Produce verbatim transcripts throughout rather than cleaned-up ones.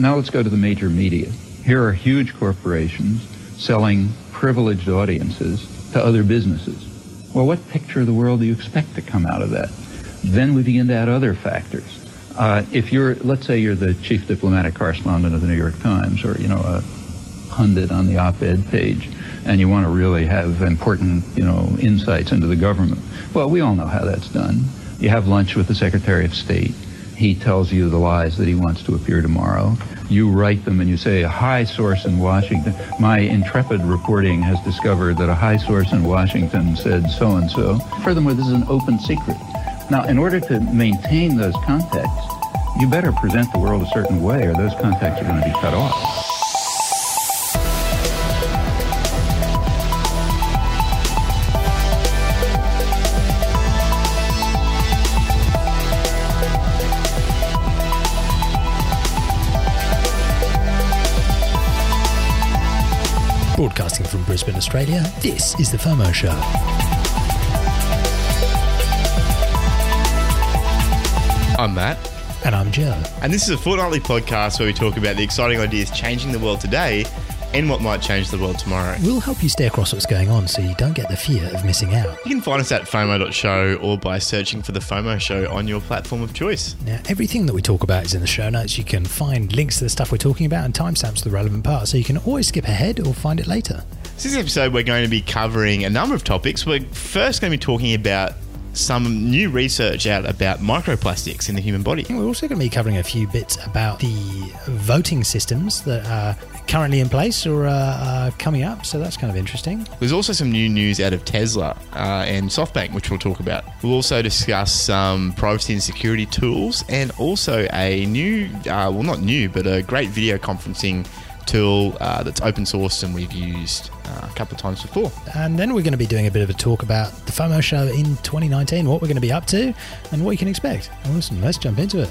Now let's go to the major media. Here are huge corporations selling privileged audiences to other businesses. Well, what picture of the world do you expect to come out of that? Then we begin to add other factors. Uh, if you're, let's say you're the chief diplomatic correspondent of the New York Times, or, you know, a pundit on the op-ed page, and you want to really have important, you know, insights into the government. Well, we all know how that's done. You have lunch with the Secretary of State. He tells you the lies that he wants to appear tomorrow. You write them and you say, a high source in Washington, my intrepid reporting has discovered that a high source in Washington said so-and-so. Furthermore, this is an open secret. Now, in order to maintain those contacts, you better present the world a certain way, or those contacts are going to be cut off. Broadcasting from Brisbane, Australia, this is The FOMO Show. I'm Matt. And I'm Joe. And this is a fortnightly podcast where we talk about the exciting ideas changing the world today and what might change the world tomorrow. We'll help you stay across what's going on so you don't get the fear of missing out. You can find us at FOMO dot show or by searching for The FOMO Show on your platform of choice. Now, everything that we talk about is in the show notes. You can find links to the stuff we're talking about and timestamps to the relevant part, so you can always skip ahead or find it later. So this episode, we're going to be covering a number of topics. We're first going to be talking about some new research out about microplastics in the human body. We're also going to be covering a few bits about the voting systems that are currently in place or uh, are coming up, so that's kind of interesting. There's also some new news out of Tesla uh, and SoftBank, which we'll talk about. We'll also discuss some privacy and security tools, and also a new, uh, well not new, but a great video conferencing tool uh, that's open source and we've used uh, a couple of times before. And then we're going to be doing a bit of a talk about the FOMO Show in twenty nineteen, what we're going to be up to and what you can expect. Well, listen, let's jump into it.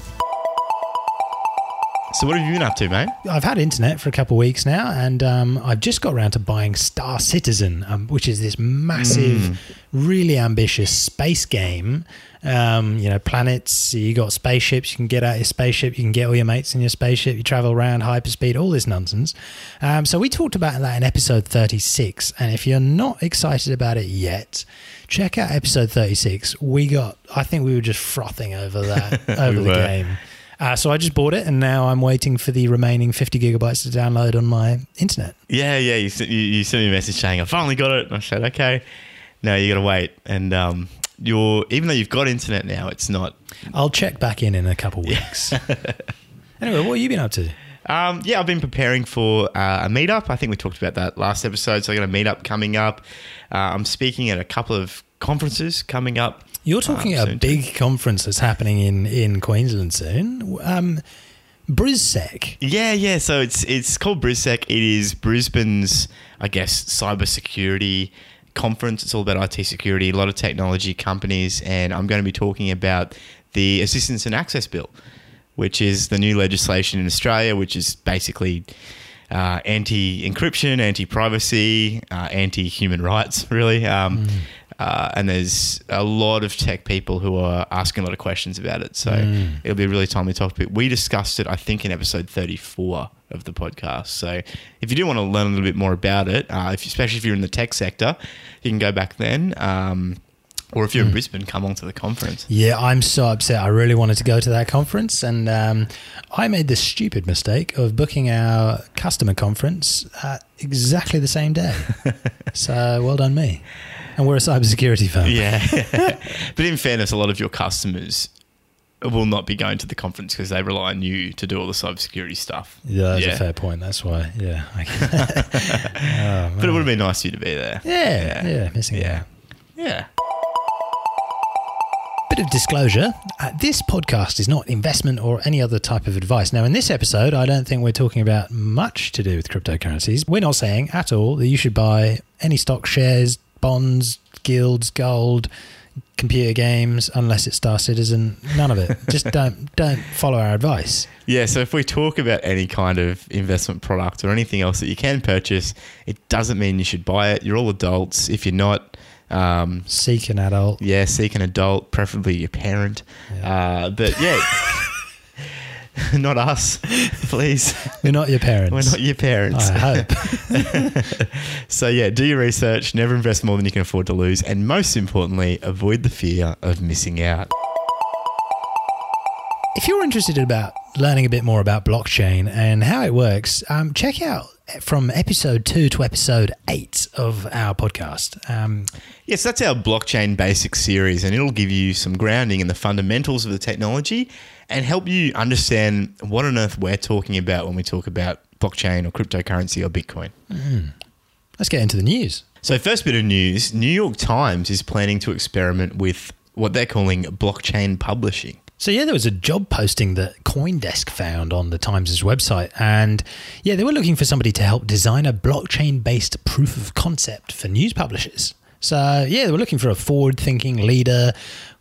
So what have you been up to, mate? I've had internet for a couple of weeks now, and um, I've just got around to buying Star Citizen, um, which is this massive, mm. really ambitious space game. Um, you know, planets, you got spaceships, you can get out your spaceship, you can get all your mates in your spaceship, you travel around hyperspeed, all this nonsense. Um, so we talked about that in episode thirty-six, and if you're not excited about it yet, check out episode thirty-six. We got, I think we were just frothing over that, over we the were. game. Uh, so I just bought it, and now I'm waiting for the remaining fifty gigabytes to download on my internet. Yeah, yeah. You you, you sent me a message saying, I finally got it. And I said, okay, no, you got to wait. And um, you're even though you've got internet now, it's not. I'll check back in in a couple of weeks. Anyway, what have you been up to? Um, yeah, I've been preparing for uh, a meetup. I think we talked about that last episode. So I got a meetup coming up. Uh, I'm speaking at a couple of conferences coming up. You're talking um, about a big too. conference that's happening in, in Queensland soon. Um, BrizSec. Yeah, yeah. So it's it's called BrizSec. It is Brisbane's, I guess, cybersecurity conference. It's all about I T security, a lot of technology companies. And I'm going to be talking about the Assistance and Access Bill, which is the new legislation in Australia, which is basically uh, anti-encryption, anti-privacy, uh, anti-human rights, really. Um mm. Uh, and there's a lot of tech people who are asking a lot of questions about it. So mm. it'll be a really timely topic. We discussed it, I think, in episode thirty-four of the podcast. So if you do want to learn a little bit more about it, uh, if, especially if you're in the tech sector, you can go back then. Um, or if you're mm. in Brisbane, come on to the conference. Yeah, I'm so upset. I really wanted to go to that conference. And um, I made this stupid mistake of booking our customer conference at exactly the same day. So well done me. And we're a cybersecurity firm. Yeah. But in fairness, a lot of your customers will not be going to the conference because they rely on you to do all the cybersecurity stuff. Yeah, that's yeah. a fair point. That's why, yeah. oh, but it would have been nice for you to be there. Yeah, yeah, yeah missing yeah. that. Yeah. Bit of disclosure, uh, this podcast is not investment or any other type of advice. Now, in this episode, I don't think we're talking about much to do with cryptocurrencies. We're not saying at all that you should buy any stock, shares, bonds, guilds, gold, computer games, unless it's Star Citizen, none of it. Just don't don't follow our advice. Yeah, so if we talk about any kind of investment product or anything else that you can purchase, it doesn't mean you should buy it. You're all adults. If you're not... Um, seek an adult. Yeah, seek an adult, preferably your parent. Yeah. Uh, but yeah... Not us, please. We're not your parents. We're not your parents. I hope. So yeah, do your research, never invest more than you can afford to lose, and most importantly, avoid the fear of missing out. If you're interested about learning a bit more about blockchain and how it works, um, check out from episode two to episode eight of our podcast. Um, yes, that's our blockchain basics series, and it'll give you some grounding in the fundamentals of the technology and help you understand what on earth we're talking about when we talk about blockchain or cryptocurrency or Bitcoin. Mm. Let's get into the news. So first bit of news, New York Times is planning to experiment with what they're calling blockchain publishing. So, yeah, there was a job posting that CoinDesk found on the Times' website. And, yeah, they were looking for somebody to help design a blockchain-based proof of concept for news publishers. So, yeah, they were looking for a forward-thinking leader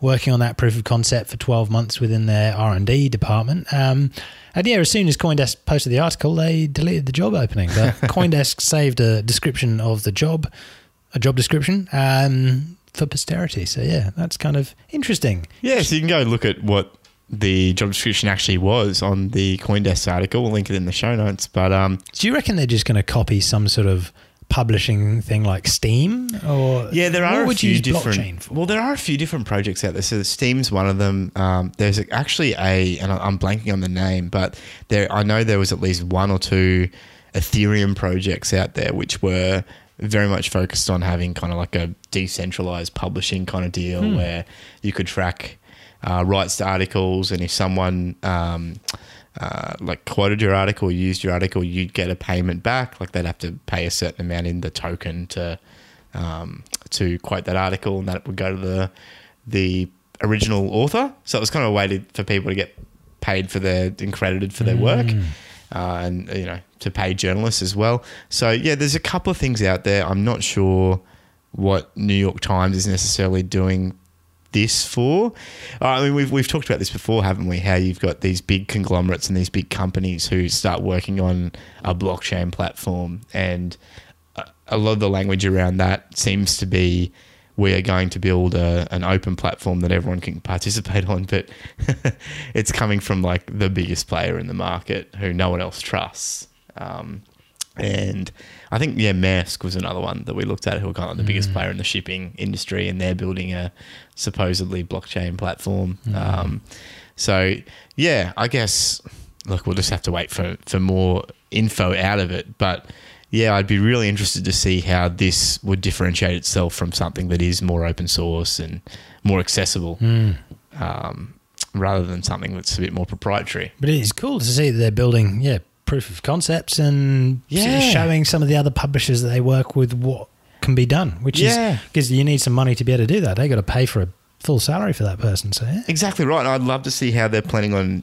working on that proof of concept for twelve months within their R and D department. Um, and, yeah, as soon as CoinDesk posted the article, they deleted the job opening. But CoinDesk saved a description of the job, a job description, um for posterity. So yeah, that's kind of interesting. Yeah, so you can go look at what the job description actually was on the CoinDesk article. We'll link it in the show notes. But um, do you reckon they're just going to copy some sort of publishing thing like Steam? Or yeah, there are a few different. For? Well, there are a few different projects out there. So Steam's one of them. Um, there's actually a, and I'm blanking on the name, but there I know there was at least one or two Ethereum projects out there which were very much focused on having kind of like a decentralized publishing kind of deal hmm. where you could track uh, rights to articles, and if someone um, uh, like quoted your article, used your article, you'd get a payment back. Like they'd have to pay a certain amount in the token to um, to quote that article, and that would go to the the original author. So it was kind of a way to, for people to get paid for their and credited for their mm. work. Uh, and, you know, to pay journalists as well. So, yeah, there's a couple of things out there. I'm not sure what New York Times is necessarily doing this for. Uh, I mean, we've we've talked about this before, haven't we, how you've got these big conglomerates and these big companies who start working on a blockchain platform, and a lot of the language around that seems to be we are going to build a, an open platform that everyone can participate on, but it's coming from like the biggest player in the market who no one else trusts. Um, and I think, yeah, Maersk was another one that we looked at who were kind of like the mm. biggest player in the shipping industry, and they're building a supposedly blockchain platform. Mm. Um, so, yeah, I guess, look, we'll just have to wait for, for more info out of it, but yeah, I'd be really interested to see how this would differentiate itself from something that is more open source and more accessible mm. um, rather than something that's a bit more proprietary. But it is cool to see that they're building, yeah, proof of concepts and yeah. showing some of the other publishers that they work with what can be done, which yeah. is because you need some money to be able to do that. They got to pay for a full salary for that person. So yeah. Exactly right. And I'd love to see how they're planning on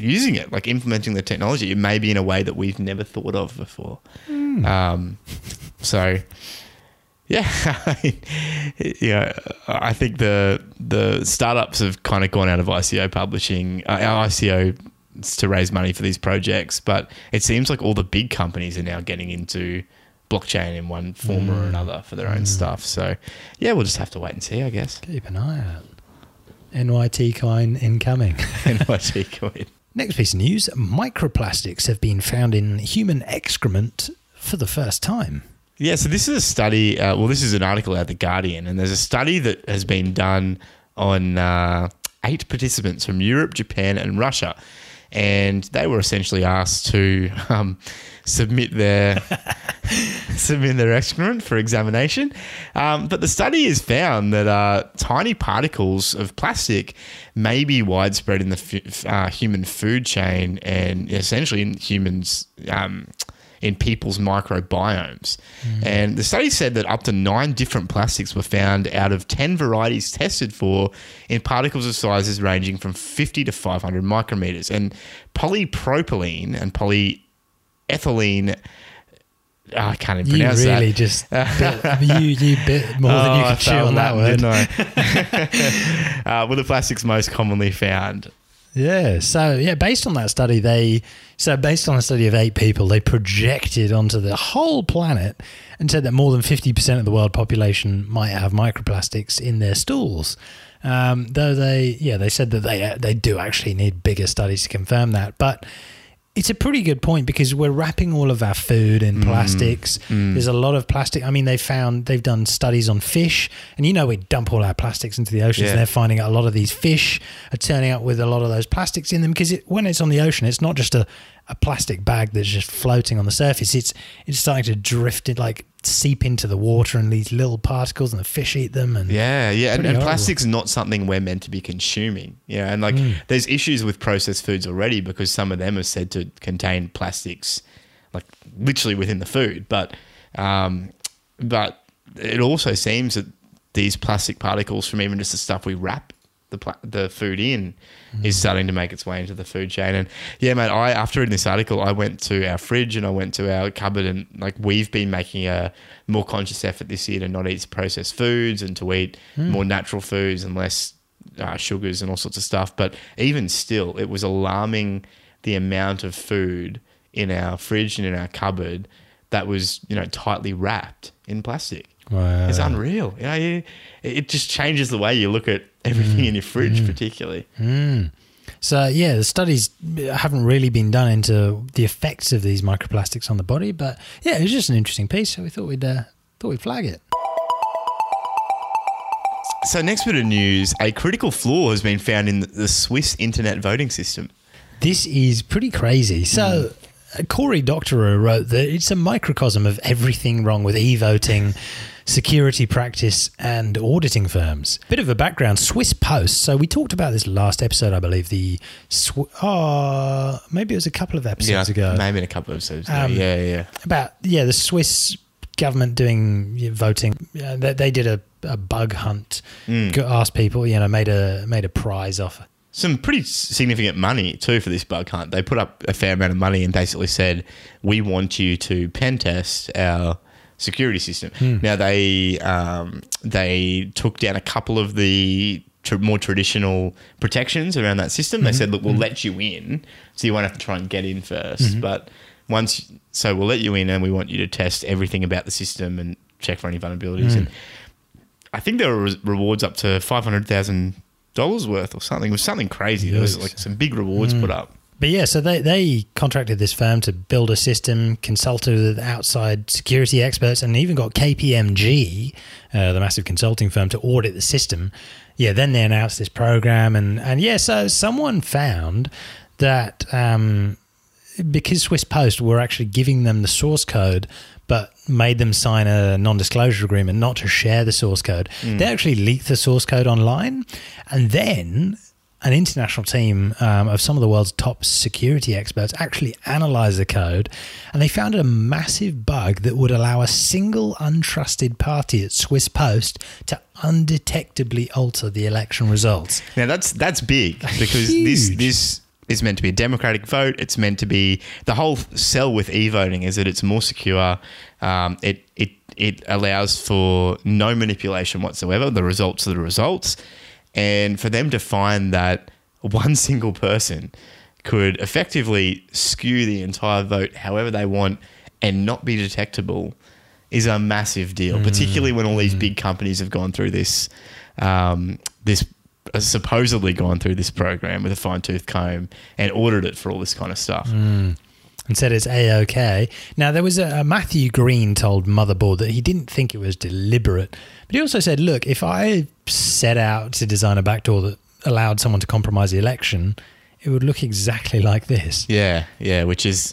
using it, like implementing the technology, maybe in a way that we've never thought of before. Mm. Um, so, yeah, you know, I think the the startups have kind of gone out of I C O publishing, uh, I C O to raise money for these projects, but it seems like all the big companies are now getting into blockchain in one form mm. or another for their own mm. stuff. So, yeah, we'll just have to wait and see, I guess. Keep an eye out. N Y T coin incoming. N Y T coin. Next piece of news, microplastics have been found in human excrement for the first time. Yeah, so this is a study, uh, well, this is an article out of The Guardian, and there's a study that has been done on uh, eight participants from Europe, Japan and Russia, and they were essentially asked to um, submit their submit their excrement for examination. Um, but the study has found that uh, tiny particles of plastic may be widespread in the f- uh, human food chain and essentially in humans, um, in people's microbiomes. Mm. And the study said that up to nine different plastics were found out of ten varieties tested for in particles of sizes ranging from fifty to five hundred micrometers. And polypropylene and polyethylene, oh, I can't even you pronounce really that. You really just bit, you you bit more oh, than you can chew on that word. No. uh, were the plastics most commonly found? Yeah. So yeah, based on that study, they so based on a study of eight people, they projected onto the whole planet and said that more than fifty percent of the world population might have microplastics in their stools. Um, though they, yeah, they said that they they do actually need bigger studies to confirm that, but it's a pretty good point because we're wrapping all of our food in mm. plastics. Mm. There's a lot of plastic. I mean, they found, they've done studies on fish, and you know, we dump all our plastics into the oceans. Yeah. And they're finding out a lot of these fish are turning up with a lot of those plastics in them because it, when it's on the ocean, it's not just a, a plastic bag that's just floating on the surface. It's it's starting to drift it like seep into the water, and these little particles, and the fish eat them. And yeah, yeah, and, and plastic's not something we're meant to be consuming. Yeah, you know? And like mm. there's issues with processed foods already because some of them are said to contain plastics, like literally within the food. But um, but it also seems that these plastic particles from even just the stuff we wrap the pla- the food in mm. is starting to make its way into the food chain. And yeah, mate, I, after reading this article, I went to our fridge and I went to our cupboard, and like we've been making a more conscious effort this year to not eat processed foods and to eat mm. more natural foods and less uh, sugars and all sorts of stuff. But even still, it was alarming the amount of food in our fridge and in our cupboard that was, you know, tightly wrapped in plastic. Wow. It's unreal. You know, you, it just changes the way you look at everything mm. in your fridge, mm. particularly. Mm. So, yeah, the studies haven't really been done into the effects of these microplastics on the body, but yeah, it was just an interesting piece, so we thought we'd uh, thought we'd flag it. So, next bit of news: a critical flaw has been found in the Swiss internet voting system. This is pretty crazy. So. Mm. Cory Doctorow wrote that it's a microcosm of everything wrong with e-voting, security practice and auditing firms. Bit of a background, Swiss Post. So we talked about this last episode, I believe. The Sw- oh, maybe it was a couple of episodes yeah, ago. Maybe in a couple of episodes ago. Um, yeah, yeah. About, yeah, the Swiss government doing voting. Uh, they, they did a, a bug hunt, mm. asked people, you know, made a made a prize offer. Some pretty significant money too for this bug hunt. They put up a fair amount of money and basically said, we want you to pen test our security system. Mm. Now, they um, they took down a couple of the tr- more traditional protections around that system. Mm-hmm. They said, look, we'll mm-hmm. let you in so you won't have to try and get in first. Mm-hmm. But once – so we'll let you in and we want you to test everything about the system and check for any vulnerabilities. Mm. And I think there were re- rewards up to five hundred thousand dollars dollars worth or something. It was something crazy. There was like some big rewards mm. put up. But yeah, so they, they contracted this firm to build a system, consulted with outside security experts, and even got K P M G, uh, the massive consulting firm, to audit the system. Yeah, then they announced this program, and, and yeah, so someone found that um, because Swiss Post were actually giving them the source code but made them sign a non-disclosure agreement not to share the source code. Mm. They actually leaked the source code online. And then an international team um, of some of the world's top security experts actually analysed the code, and they found a massive bug that would allow a single untrusted party at Swiss Post to undetectably alter the election results. Now, that's that's big because Huge. this this... It's meant to be a democratic vote. It's meant to be the whole sell with e-voting is that it's more secure. Um, it it it allows for no manipulation whatsoever. The results are the results, and for them to find that one single person could effectively skew the entire vote however they want and not be detectable is a massive deal. Mm. Particularly when all these big companies have gone through this um, this. supposedly gone through this program with a fine-tooth comb and ordered it for all this kind of stuff. Mm. And said it's A-OK. Now, there was a, a Matthew Green told Motherboard that he didn't think it was deliberate, but he also said, look, if I set out to design a backdoor that allowed someone to compromise the election, it would look exactly like this. Yeah, yeah, which is...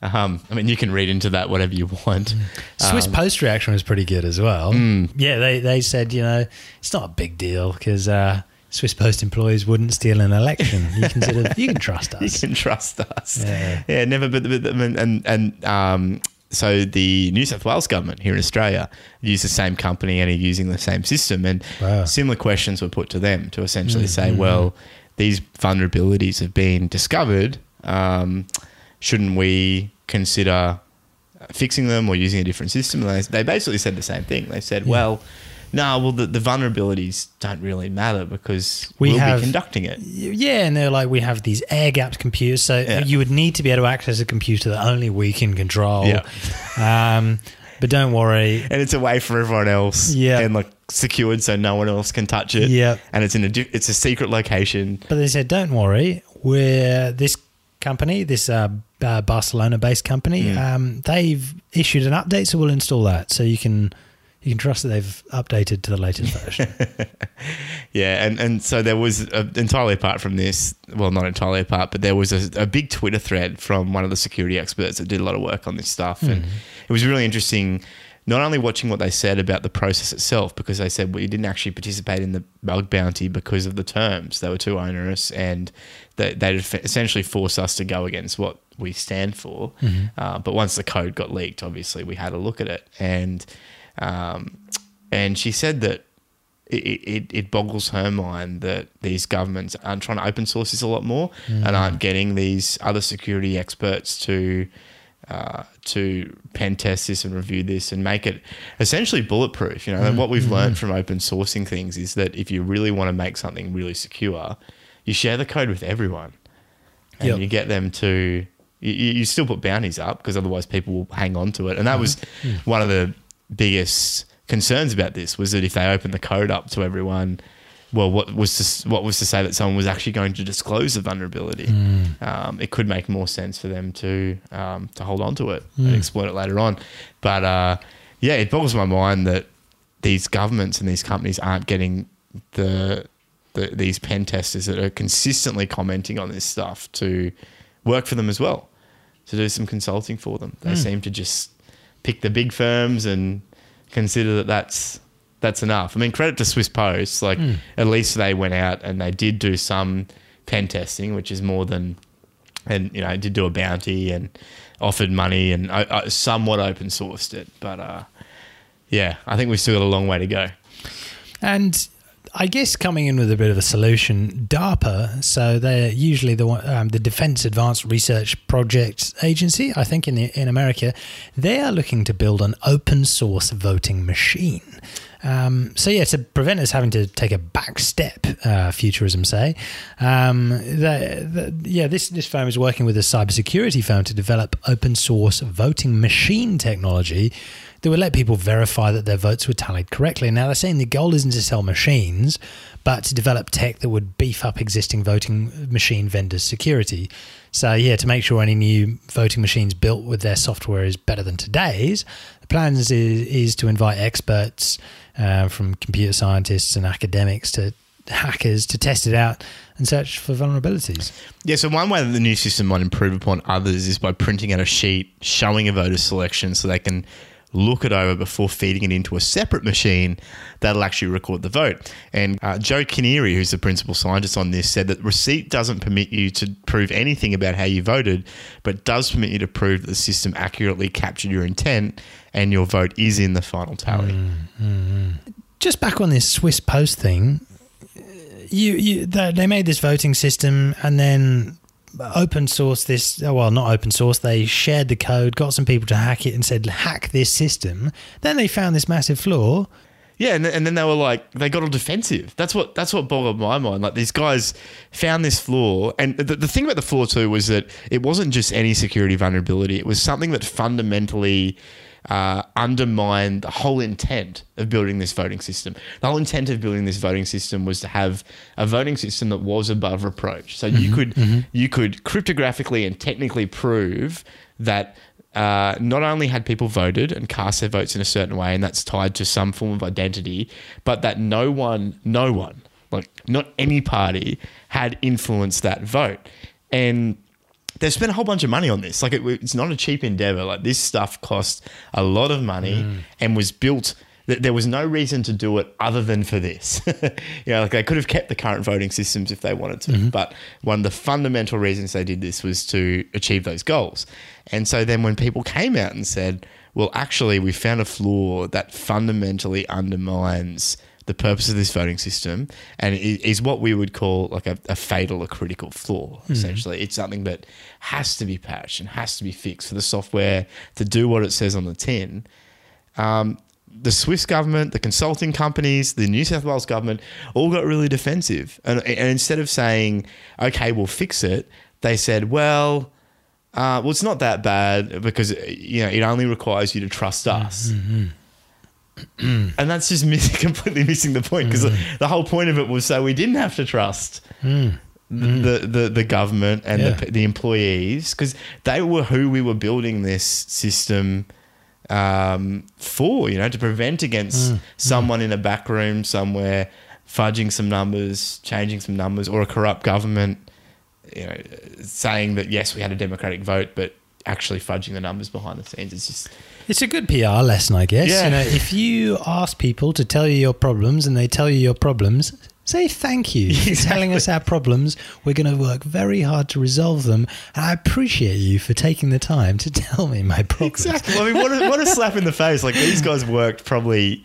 Um, I mean, you can read into that whatever you want. Swiss um, Post reaction was pretty good as well. Mm. Yeah, they, they said, you know, it's not a big deal because... Uh, Swiss Post employees wouldn't steal an election. You can sort of, you can trust us. You can trust us. Yeah, yeah never. But, but and and um, so the New South Wales government here in Australia used the same company and are using the same system. And wow. similar questions were put to them to essentially mm-hmm. say, well, these vulnerabilities have been discovered. Um, shouldn't we consider fixing them or using a different system? And they, they basically said the same thing. They said, yeah. well. No, well, the, the vulnerabilities don't really matter because we we'll have, be conducting it. Yeah, and they're like, we have these air-gapped computers, so yeah. you would need to be able to access a computer that only we can control. Yeah. Um, but don't worry. And it's a way for everyone else. Yeah. And like secured so no one else can touch it. Yeah. And it's in a it's a secret location. But they said, don't worry, we're this company, this uh, uh, Barcelona-based company, mm. um, they've issued an update, so we'll install that. So you can you can trust that they've updated to the latest version. yeah, and, and so there was, a, entirely apart from this, well, not entirely apart, but there was a, a big Twitter thread from one of the security experts that did a lot of work on this stuff. Mm. And it was really interesting, not only watching what they said about the process itself, because they said, well, you didn't actually participate in the bug bounty because of the terms. They were too onerous and they, they'd essentially forced us to go against what we stand for. Mm-hmm. Uh, but once the code got leaked, obviously, we had a look at it. And um, and she said that it, it, it boggles her mind that these governments aren't trying to open source this a lot more mm-hmm. and aren't getting these other security experts to... Uh, to pen test this and review this and make it essentially bulletproof. You know, mm-hmm. what we've mm-hmm. learned from open sourcing things is that if you really want to make something really secure, you share the code with everyone and yep. you get them to, you, you still put bounties up because otherwise people will hang on to it. And that was mm-hmm. one of the biggest concerns about this was that if they opened the code up to everyone, well, what was to, what was to say that someone was actually going to disclose the vulnerability? Mm. Um, it could make more sense for them to um, to hold on to it mm. and exploit it later on. But uh, yeah, it boggles my mind that these governments and these companies aren't getting the, the these pen testers that are consistently commenting on this stuff to work for them as well, to do some consulting for them. They mm. seem to just pick the big firms and consider that that's... That's enough. I mean, credit to Swiss Post. Like, mm. at least they went out and they did do some pen testing, which is more than, and you know, did do a bounty and offered money and uh, somewhat open sourced it. But uh, yeah, I think we've still got a long way to go. And I guess coming in with a bit of a solution, DARPA. So they're usually the um, the Defense Advanced Research Project Agency, I think, in the, in America. They are looking to build an open source voting machine. Um, so yeah, to prevent us having to take a back step, uh, futurism say, um, the, the, yeah, this, this firm is working with a cybersecurity firm to develop open source voting machine technology that would let people verify that their votes were tallied correctly. Now, they're saying the goal isn't to sell machines, but to develop tech that would beef up existing voting machine vendors' security. So yeah, to make sure any new voting machines built with their software is better than today's, the plan is, is to invite experts uh, from computer scientists and academics to hackers to test it out and search for vulnerabilities. Yeah, so one way that the new system might improve upon others is by printing out a sheet showing a voter selection so they can look it over before feeding it into a separate machine that'll actually record the vote. And uh, Joe Kinneary, who's the principal scientist on this, said that receipt doesn't permit you to prove anything about how you voted, but does permit you to prove that the system accurately captured your intent and your vote is in the final tally. Mm, mm, mm. Just back on this Swiss Post thing, you, you they, they made this voting system and then... open source this, well, not open source, they shared the code, got some people to hack it and said, hack this system. Then they found this massive flaw. Yeah, and, and then they were like, they got all defensive. That's what that's what boggled my mind. Like, these guys found this flaw. And the, the thing about the flaw too was that it wasn't just any security vulnerability. It was something that fundamentally uh, undermined the whole intent of building this voting system. The whole intent of building this voting system was to have a voting system that was above reproach. So mm-hmm, you could mm-hmm. you could cryptographically and technically prove that Uh, not only had people voted and cast their votes in a certain way, and that's tied to some form of identity, but that no one, no one, like not any party, had influenced that vote. And they've spent a whole bunch of money on this. Like it, it's not a cheap endeavor. Like this stuff cost a lot of money mm. and was built. There was no reason to do it other than for this. you know, like they could have kept the current voting systems if they wanted to, mm-hmm. but one of the fundamental reasons they did this was to achieve those goals. And so then when people came out and said, well, actually, we found a flaw that fundamentally undermines the purpose of this voting system and is what we would call like a, a fatal or critical flaw, mm. essentially. It's something that has to be patched and has to be fixed for the software to do what it says on the tin. Um, The Swiss government, the consulting companies, the New South Wales government all got really defensive. And, and instead of saying, okay, we'll fix it, they said, well, uh, well, it's not that bad because, you know, it only requires you to trust us. Mm-hmm. and that's just miss completely missing the point, because mm. the whole point of it was so we didn't have to trust mm. Mm. The, the the government and yeah. the, the employees, because they were who we were building this system um, for, you know, to prevent against mm. someone mm. in a back room somewhere fudging some numbers, changing some numbers, or a corrupt government, you know, saying that, yes, we had a democratic vote, but actually fudging the numbers behind the scenes. It's just... It's a good P R lesson, I guess. Yeah. You know, if you ask people to tell you your problems and they tell you your problems... Say thank you exactly. for telling us our problems. We're going to work very hard to resolve them. And I appreciate you for taking the time to tell me my problems. Exactly. I mean, what a, what a slap in the face. Like, these guys worked probably,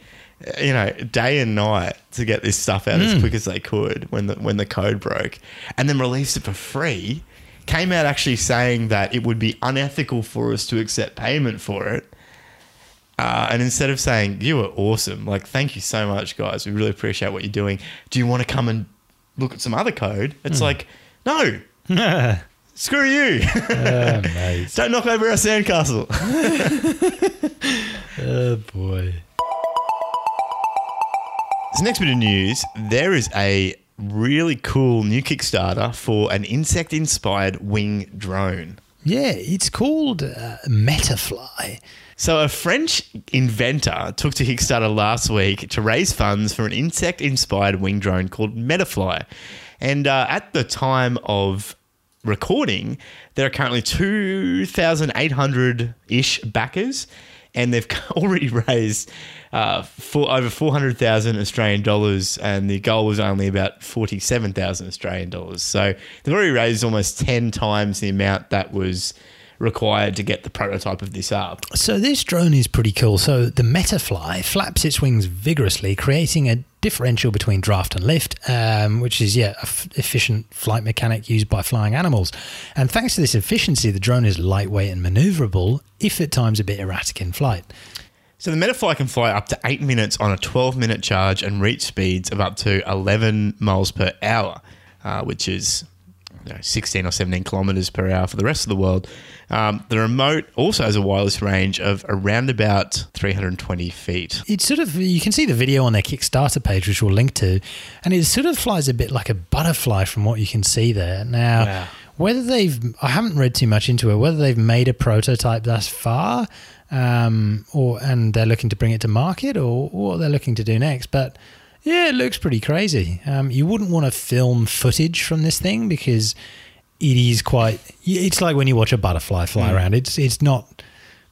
you know, day and night to get this stuff out mm. as quick as they could when the, when the code broke, and then released it for free, came out actually saying that it would be unethical for us to accept payment for it. Uh, and instead of saying, you were awesome, like, thank you so much, guys, we really appreciate what you're doing, do you want to come and look at some other code? It's mm. like, no, screw you. Oh, mate. Don't knock over our sandcastle. Oh, boy. This next bit of news, there is a really cool new Kickstarter for an insect-inspired wing drone. Yeah, it's called uh, Metafly. So a French inventor took to Kickstarter last week to raise funds for an insect-inspired wing drone called Metafly. And uh, at the time of recording, there are currently two thousand eight hundred-ish backers, and they've already raised uh, for over four hundred thousand Australian dollars, and the goal was only about forty-seven thousand Australian dollars. So they've already raised almost ten times the amount that was required to get the prototype of this up. So this drone is pretty cool. So the Metafly flaps its wings vigorously, creating a differential between draft and lift, um, which is yeah, an f- efficient flight mechanic used by flying animals. And thanks to this efficiency, the drone is lightweight and maneuverable, if at times a bit erratic in flight. So the Metafly can fly up to eight minutes on a twelve-minute charge and reach speeds of up to eleven miles per hour, uh, which is... sixteen or seventeen kilometres per hour for the rest of the world. Um, the remote also has a wireless range of around about three hundred twenty feet. It's sort of, you can see the video on their Kickstarter page, which we'll link to, and it sort of flies a bit like a butterfly from what you can see there. Now, wow. whether they've, I haven't read too much into it, whether they've made a prototype thus far um, or and they're looking to bring it to market or what they're looking to do next, but... Yeah, it looks pretty crazy. Um, you wouldn't want to film footage from this thing because it is quite... It's like when you watch a butterfly fly mm. around. It's it's not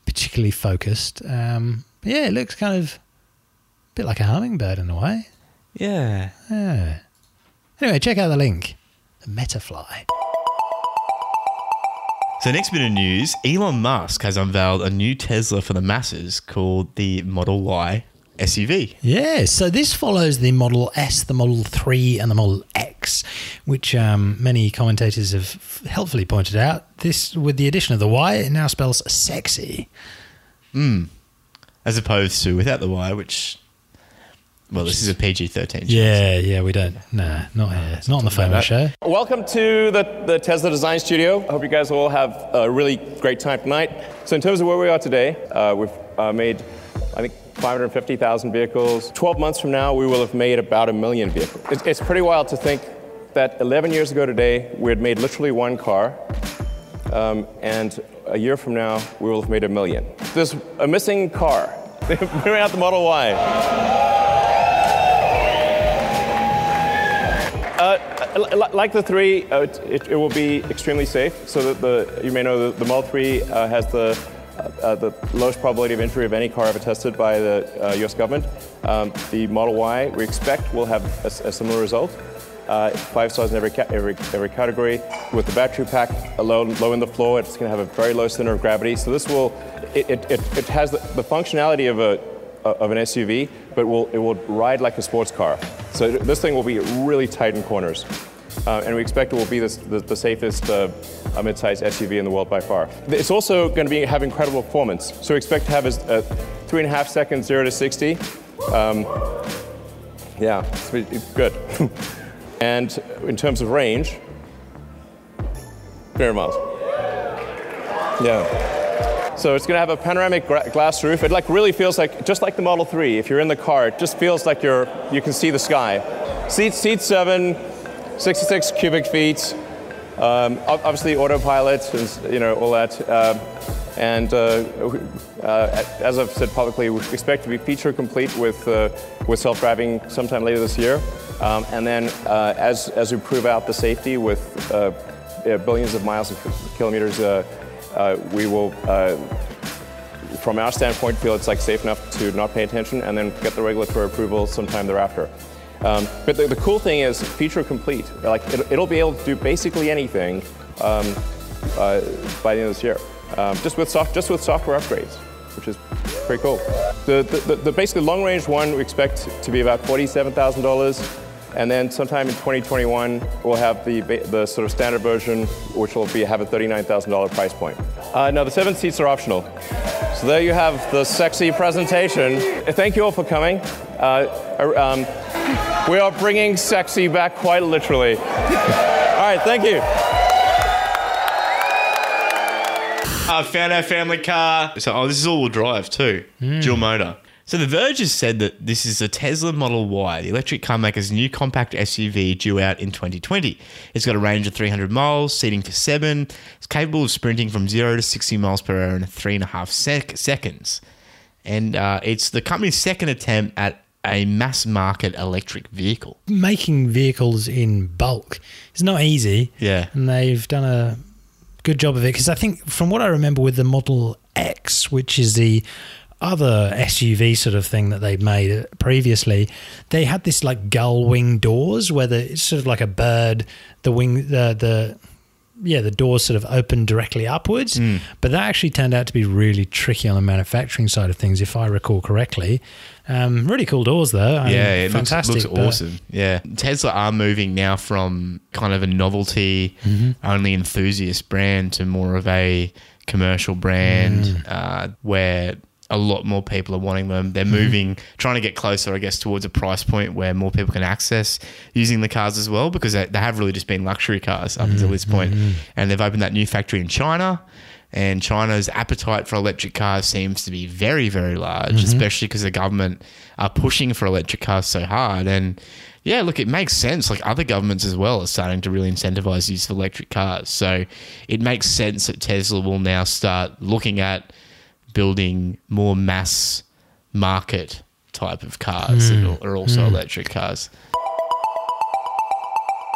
particularly focused. Um, but yeah, it looks kind of a bit like a hummingbird in a way. Yeah. yeah. Anyway, check out the link. The Metafly. So next bit of news, Elon Musk has unveiled a new Tesla for the masses called the Model Y S U V. Yeah, so this follows the Model S, the Model three, and the Model X, which um, many commentators have helpfully pointed out. This, with the addition of the Y, it now spells sexy. Mm. As opposed to without the Y, which, well, this is a P G thirteen show. Yeah, yeah, we don't. Nah, not here. Not on the FOMO show. Welcome to the, the Tesla Design Studio. I hope you guys all have a really great time tonight. So in terms of where we are today, uh, we've uh, made, I think, five hundred fifty thousand vehicles. twelve months from now, we will have made about a million vehicles. It's, it's pretty wild to think that eleven years ago today, we had made literally one car, um, and a year from now, we will have made a million. There's a missing car. They bring out the Model Y. Uh, like the three, uh, it, it will be extremely safe. So that the you may know the, the Model three uh, has the Uh, the lowest probability of injury of any car ever tested by the uh, U S government. Um, the Model Y, we expect, will have a, a similar result. Uh, five stars in every, ca- every every category. With the battery pack low, low in the floor, it's going to have a very low center of gravity. So this will, it it, it, it has the, the functionality of a of an S U V, but will it will ride like a sports car. So this thing will be really tight in corners. Uh, and we expect it will be this, the, the safest uh, mid-sized S U V in the world by far. It's also going to be have incredible performance. So we expect to have a, a three and a half seconds zero to sixty. Um, yeah, it's, it's good. And in terms of range, three hundred miles. Yeah. So it's going to have a panoramic gra- glass roof. It like really feels like, just like the Model three, if you're in the car, it just feels like you're you can see the sky. Seat, seat seven, sixty-six cubic feet. Um, obviously autopilot, and, you know, all that. Uh, and uh, uh, as I've said publicly, we expect to be feature complete with uh, with self-driving sometime later this year. Um, and then uh, as as we prove out the safety with uh, yeah, billions of miles of kilometers, uh, uh, we will, uh, from our standpoint, feel it's like safe enough to not pay attention, and then get the regulatory approval sometime thereafter. Um, but the, the cool thing is feature complete. Like it, it'll be able to do basically anything um, uh, by the end of this year, um, just with soft, just with software upgrades, which is pretty cool. The the, the, the basically long-range one we expect to be about forty-seven thousand dollars, and then sometime in twenty twenty-one we'll have the the sort of standard version, which will be have a thirty-nine thousand dollars price point. Uh, now the seven seats are optional. So there you have the sexy presentation. Thank you all for coming. Uh, um, We are bringing sexy back, quite literally. All right, thank you. I found our family car. So, oh, this is all-wheel drive too, mm. dual motor. So, The Verge has said that this is a Tesla Model Y, the electric car maker's new compact S U V due out in twenty twenty. It's got a range of three hundred miles, seating for seven. It's capable of sprinting from zero to sixty miles per hour in three and a half sec- seconds. And uh, it's the company's second attempt at a mass market electric vehicle. Making vehicles in bulk is not easy. Yeah. And they've done a good job of it, because I think from what I remember with the Model X, which is the other S U V sort of thing that they made previously, they had this like gull wing doors where the, it's sort of like a bird, the wing, the, the yeah, the doors sort of opened directly upwards. Mm. But that actually turned out to be really tricky on the manufacturing side of things, if I recall correctly. Um, really cool doors, though. I yeah, mean, it fantastic, looks, looks awesome. Yeah. Tesla are moving now from kind of a novelty, mm-hmm. only enthusiast brand to more of a commercial brand mm. uh, where a lot more people are wanting them. They're mm-hmm. moving, trying to get closer, I guess, towards a price point where more people can access using the cars as well, because they, they have really just been luxury cars up mm-hmm. until this point. Mm-hmm. And they've opened that new factory in China. And China's appetite for electric cars seems to be very, very large, mm-hmm. especially because the government are pushing for electric cars so hard. And, yeah, look, it makes sense. Like, other governments as well are starting to really incentivize use of electric cars. So it makes sense that Tesla will now start looking at building more mass market type of cars mm. that are also mm. electric cars.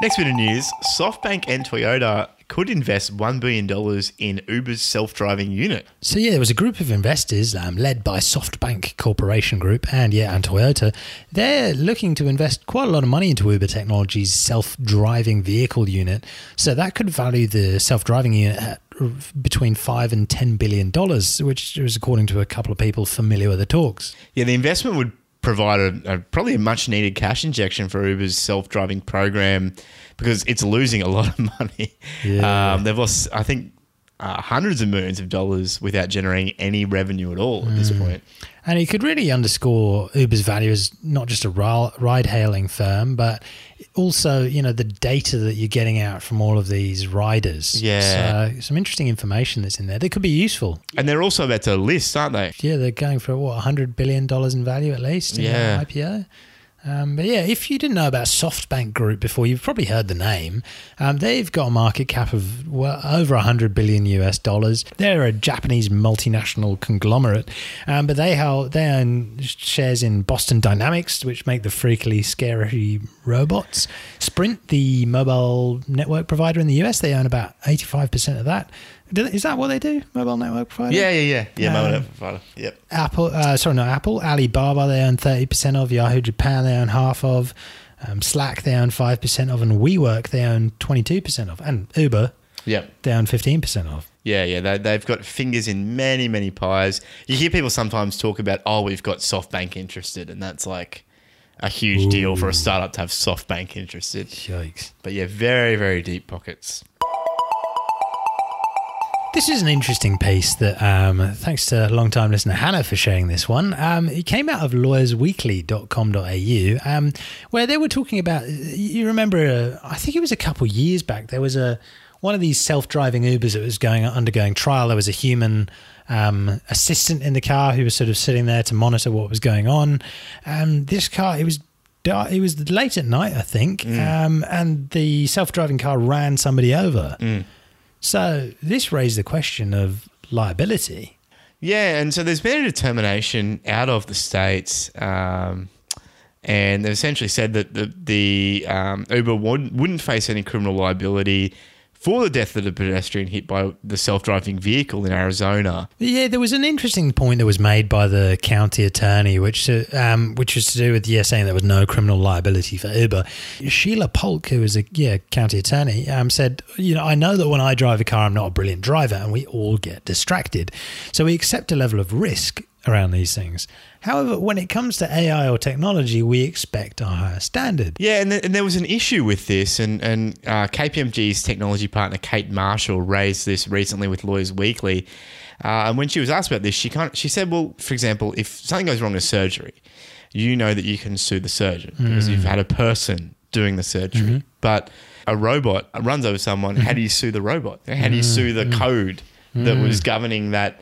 Next bit of news, SoftBank and Toyota could invest one billion dollars in Uber's self-driving unit. So, yeah, there was a group of investors um, led by SoftBank Corporation Group and, yeah, and Toyota. They're looking to invest quite a lot of money into Uber Technologies' self-driving vehicle unit. So, that could value the self-driving unit at between five and ten billion dollars, which is according to a couple of people familiar with the talks. Yeah, the investment would provide a, a, probably a much-needed cash injection for Uber's self-driving program, because it's losing a lot of money. Yeah. Um, they've lost, I think, uh, hundreds of millions of dollars without generating any revenue at all at mm. this point. And it could really underscore Uber's value as not just a ride-hailing firm, but also, you know, the data that you're getting out from all of these riders. Yeah. So, some interesting information that's in there that could be useful. And they're also about to list, aren't they? Yeah, they're going for, what, one hundred billion dollars in value at least in yeah. I P O? Um, but yeah, if you didn't know about SoftBank Group before, you've probably heard the name. Um, they've got a market cap of well, over one hundred billion US dollars. They're a Japanese multinational conglomerate, um, but they have, they own shares in Boston Dynamics, which make the freakily scary robots. Sprint, the mobile network provider in the U S, they own about eighty-five percent of that. Is that what they do? Mobile network provider? Yeah, yeah, yeah. Yeah, um, mobile network provider. Yep. Apple, uh, sorry, not Apple. Alibaba, they own thirty percent of. Yahoo Japan, they own half of. Um, Slack, they own five percent of. And WeWork, they own twenty-two percent of. And Uber, yep. they own fifteen percent of. Yeah, yeah. They, they've got fingers in many, many pies. You hear people sometimes talk about, oh, we've got SoftBank interested. And that's like a huge Ooh. deal for a startup to have SoftBank interested. Yikes. But yeah, very, very deep pockets. This is an interesting piece that, um, thanks to long-time listener Hannah for sharing this one. Um, it came out of lawyers weekly dot com dot a u, um, where they were talking about, you remember, uh, I think it was a couple years back, there was a one of these self-driving Ubers that was going undergoing trial. There was a human um, assistant in the car who was sort of sitting there to monitor what was going on. And this car, it was it was late at night, I think, mm. um, and the self-driving car ran somebody over. Mm. So this raised the question of liability. Yeah, and so there's been a determination out of the states, um, and they've essentially said that the, the um, Uber wouldn't, wouldn't face any criminal liability for the death of the pedestrian hit by the self-driving vehicle in Arizona. Yeah, there was an interesting point that was made by the county attorney, which um, which was to do with, yeah, saying there was no criminal liability for Uber. Sheila Polk, who was a yeah county attorney, um, said, you know, I know that when I drive a car, I'm not a brilliant driver and we all get distracted. So we accept a level of risk around these things. However, when it comes to A I or technology, we expect a higher standard. Yeah, and, th- and there was an issue with this, and, and uh, K P M G's technology partner, Kate Marshall, raised this recently with Lawyers Weekly. Uh, and when she was asked about this, she can't, she said, well, for example, if something goes wrong with surgery, you know that you can sue the surgeon mm. because you've had a person doing the surgery. Mm-hmm. But a robot runs over someone, mm-hmm. how do you sue the robot? How do you sue the mm-hmm. code that mm-hmm. was governing that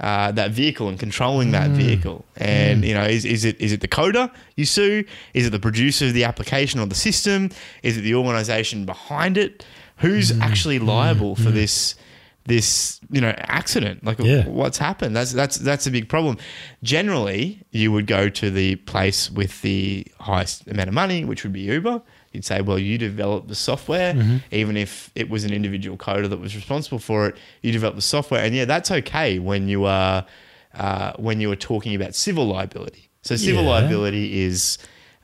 Uh, that vehicle and controlling that mm. vehicle, and mm. you know, is is it is it the coder you sue? Is it the producer of the application or the system? Is it the organisation behind it? Who's mm. actually liable mm. for mm. this this you know accident? Like yeah. what's happened? That's that's that's a big problem. Generally, you would go to the place with the highest amount of money, which would be Uber. You'd say, well, you developed the software, mm-hmm. even if it was an individual coder that was responsible for it, you developed the software. And yeah, that's okay when you are uh, when you are talking about civil liability. So civil yeah. liability is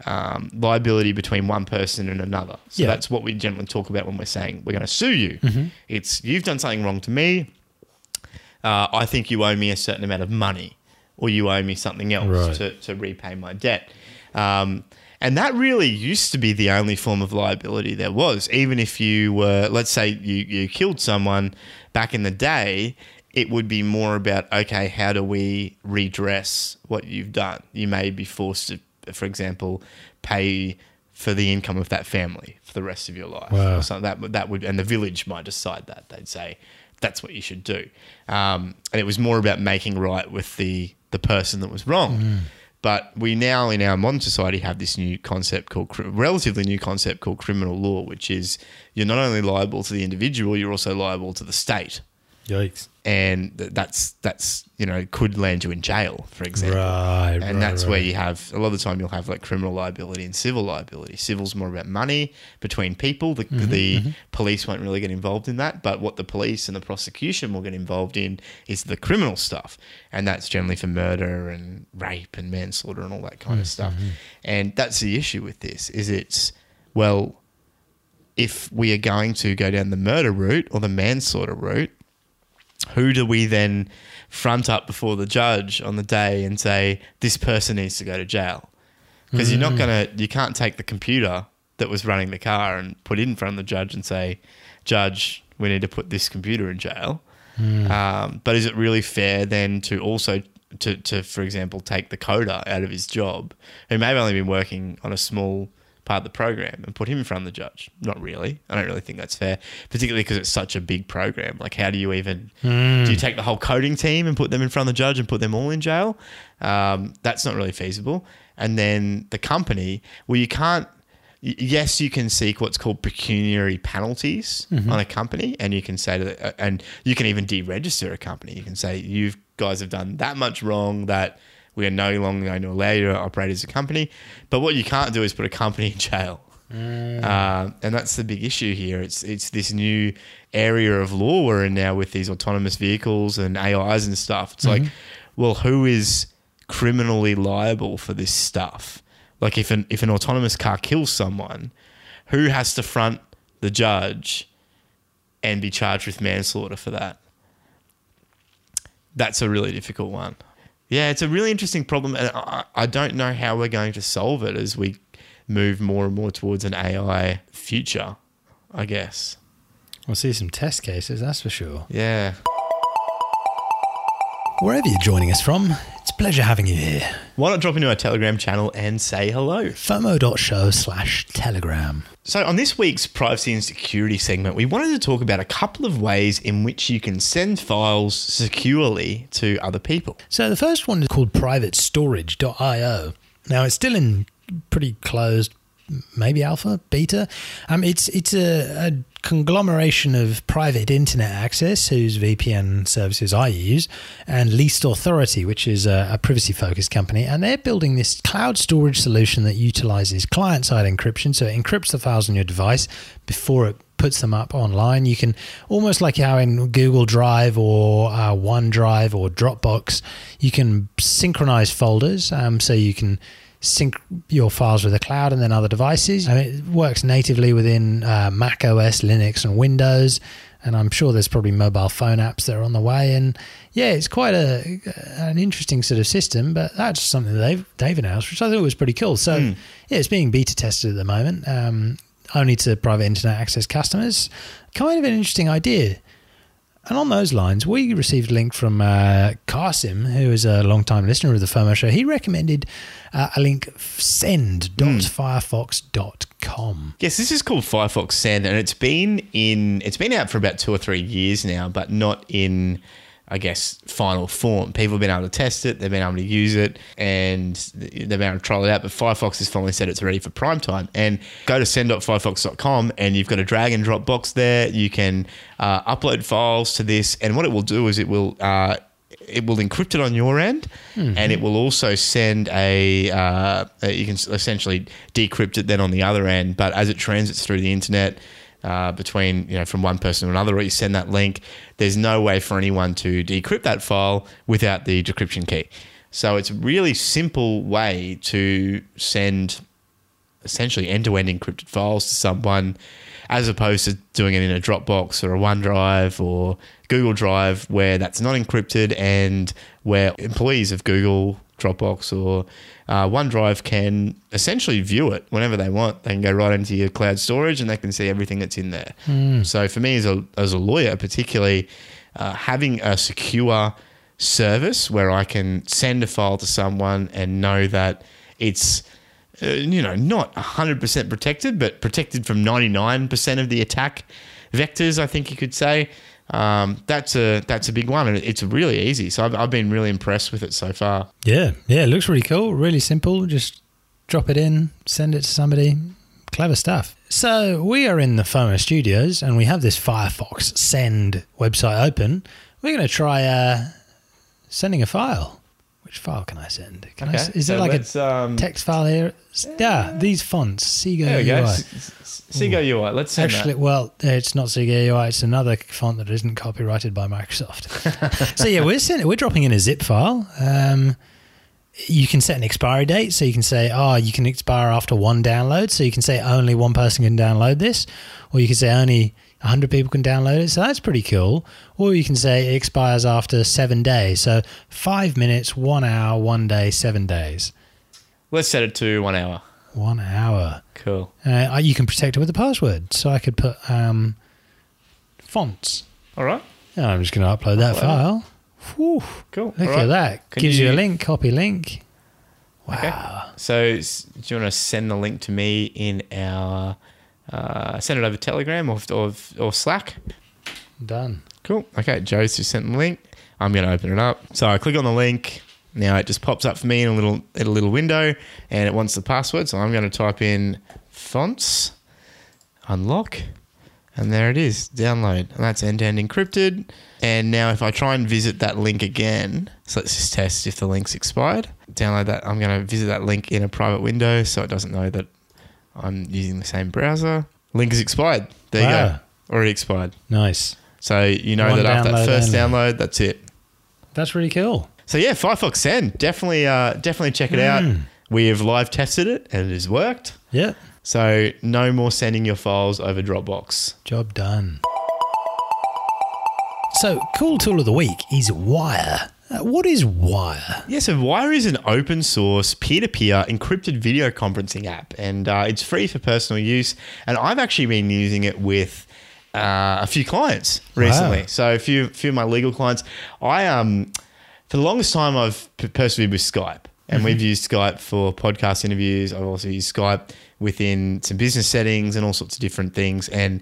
um, liability between one person and another. So yeah. that's what we generally talk about when we're saying we're going to sue you. Mm-hmm. It's you've done something wrong to me. Uh, I think you owe me a certain amount of money, or you owe me something else right. to, to repay my debt. Um And that really used to be the only form of liability there was. Even if you were, let's say you, you killed someone back in the day, it would be more about, okay, how do we redress what you've done? You may be forced to, for example, pay for the income of that family for the rest of your life. Wow. Or something. That, that would, and the village might decide that. They'd say, that's what you should do. Um, and it was more about making right with the, the person that was wrong. Mm. But we now in our modern society have this new concept called, relatively new concept called criminal law, which is you're not only liable to the individual, you're also liable to the state. Yikes. And that's, that's you know, could land you in jail, for example. Right, and right, that's right. where you have, a lot of the time you'll have like criminal liability and civil liability. Civil's more about money between people. The, mm-hmm, the mm-hmm. police won't really get involved in that, but what the police and the prosecution will get involved in is the criminal stuff. And that's generally for murder and rape and manslaughter and all that kind mm-hmm. of stuff. And that's the issue with this is it's, well, if we are going to go down the murder route or the manslaughter route, who do we then front up before the judge on the day and say, this person needs to go to jail? Because mm-hmm. you're not going to, you can't take the computer that was running the car and put it in front of the judge and say, judge, we need to put this computer in jail. Mm. Um, but is it really fair then to also, to, to, for example, take the coder out of his job, who may have only been working on a small part of the program, and put him in front of the judge? Not really. I don't really think that's fair, particularly because it's such a big program. Like how do you even, mm. do you take the whole coding team and put them in front of the judge and put them all in jail? Um, that's not really feasible. And then the company, well, you can't, yes, you can seek what's called pecuniary penalties mm-hmm. on a company, and you can say to the, and you can even deregister a company. You can say, you guys have done that much wrong that we are no longer going to allow you to operate as a company. But what you can't do is put a company in jail. Mm. Uh, and that's the big issue here. It's it's this new area of law we're in now with these autonomous vehicles and A Is and stuff. It's mm-hmm. like, well, who is criminally liable for this stuff? Like if an, if an autonomous car kills someone, who has to front the judge and be charged with manslaughter for that? That's a really difficult one. Yeah, it's a really interesting problem, and I, I don't know how we're going to solve it as we move more and more towards an A I future, I guess. We'll see some test cases, that's for sure. Yeah. Wherever you're joining us from, it's pleasure having you here. Why not drop into our Telegram channel and say hello? FOMO dot show slash Telegram. So on this week's privacy and security segment, we wanted to talk about a couple of ways in which you can send files securely to other people. So the first one is called private storage dot i o. Now, it's still in pretty closed, maybe alpha, beta. Um, it's it's a... a conglomeration of Private Internet Access, whose V P N services I use, and Least Authority, which is a, a privacy-focused company. And they're building this cloud storage solution that utilizes client-side encryption. So it encrypts the files on your device before it puts them up online. You can, almost like how in Google Drive or uh, OneDrive or Dropbox, you can synchronize folders. Um, so you can sync your files with the cloud and then other devices. And it works natively within uh, Mac O S, Linux and Windows. And I'm sure there's probably mobile phone apps that are on the way. And yeah, it's quite a an interesting sort of system, but that's something that they've, they've announced, which I thought was pretty cool. So mm. yeah, it's being beta tested at the moment, um, only to Private Internet Access customers. Kind of an interesting idea. And on those lines, we received a link from uh, Karsim, who is a long-time listener of the FOMO Show. He recommended uh, a link, send dot firefox dot com. Yes, this is called Firefox Send, and it's been in it's been out for about two or three years now, but not in, I guess, final form. People have been able to test it, they've been able to use it, and they've been able to trial it out. But Firefox has finally said it's ready for prime time. And go to send dot firefox dot com, and you've got a drag and drop box there. You can uh, upload files to this, and what it will do is it will uh, it will encrypt it on your end, mm-hmm. and it will also send a uh, you can essentially decrypt it then on the other end. But as it transits through the internet, Uh, between, you know, from one person to another, or you send that link, there's no way for anyone to decrypt that file without the decryption key. So it's a really simple way to send essentially end-to-end encrypted files to someone, as opposed to doing it in a Dropbox or a OneDrive or Google Drive, where that's not encrypted and where employees of Google, Dropbox or uh, OneDrive can essentially view it whenever they want. They can go right into your cloud storage and they can see everything that's in there. Mm. So for me as a as a lawyer, particularly uh, having a secure service where I can send a file to someone and know that it's uh, you know not one hundred percent protected, but protected from ninety-nine percent of the attack vectors, I think you could say. Um, that's a that's a big one, and it's really easy. So I've, I've been really impressed with it so far. Yeah, yeah, it looks really cool, really simple. Just drop it in, send it to somebody. Clever stuff. So we are in the FOMO Studios, and we have this Firefox Send website open. We're going to try uh, sending a file. Which file can I send? Can okay. I, is so it like a um, text file here? Yeah, uh, these fonts, Sego there we U I. Go. Sego U I, let's send Actually, that. well, it's not Sego U I. It's another font that isn't copyrighted by Microsoft. So yeah, we're sending, we're dropping in a zip file. Um, you can set an expiry date. So you can say, oh, you can expire after one download. So you can say only one person can download this. Or you can say only one hundred people can download it, so that's pretty cool. Or you can say it expires after seven days, so five minutes, one hour, one day, seven days. Let's set it to one hour. One hour. Cool. Uh, you can protect it with a password, so I could put um, fonts. All right. And I'm just going to upload that upload file. Whew. Cool. Look right. at that. Can Gives you, you a link, copy link. Wow. Okay. So do you want to send the link to me in our... Uh, send it over Telegram or, or or Slack. Done. Cool. Okay, Joe's just sent the link. I'm going to open it up. So I click on the link. Now it just pops up for me in a little in a little window, and it wants the password. So I'm going to type in fonts, unlock, and there it is. Download. And that's end-to-end encrypted. And now if I try and visit that link again, so let's just test if the link's expired. Download that. I'm going to visit that link in a private window so it doesn't know that I'm using the same browser. Link is expired. There wow. you go. Already expired. Nice. So you know One that after that first only. download, that's it. That's really cool. So yeah, Firefox Send. Definitely uh, definitely check it mm. out. We have live tested it and it has worked. Yeah. So no more sending your files over Dropbox. Job done. So cool tool of the week is Wire. What is Wire? Yeah, so Wire is an open source, peer-to-peer, encrypted video conferencing app, and uh, it's free for personal use. And I've actually been using it with uh, a few clients recently. Wow. So a few, few of my legal clients. I um, for the longest time, I've persevered with Skype, and mm-hmm. we've used Skype for podcast interviews. I've also used Skype within some business settings and all sorts of different things. And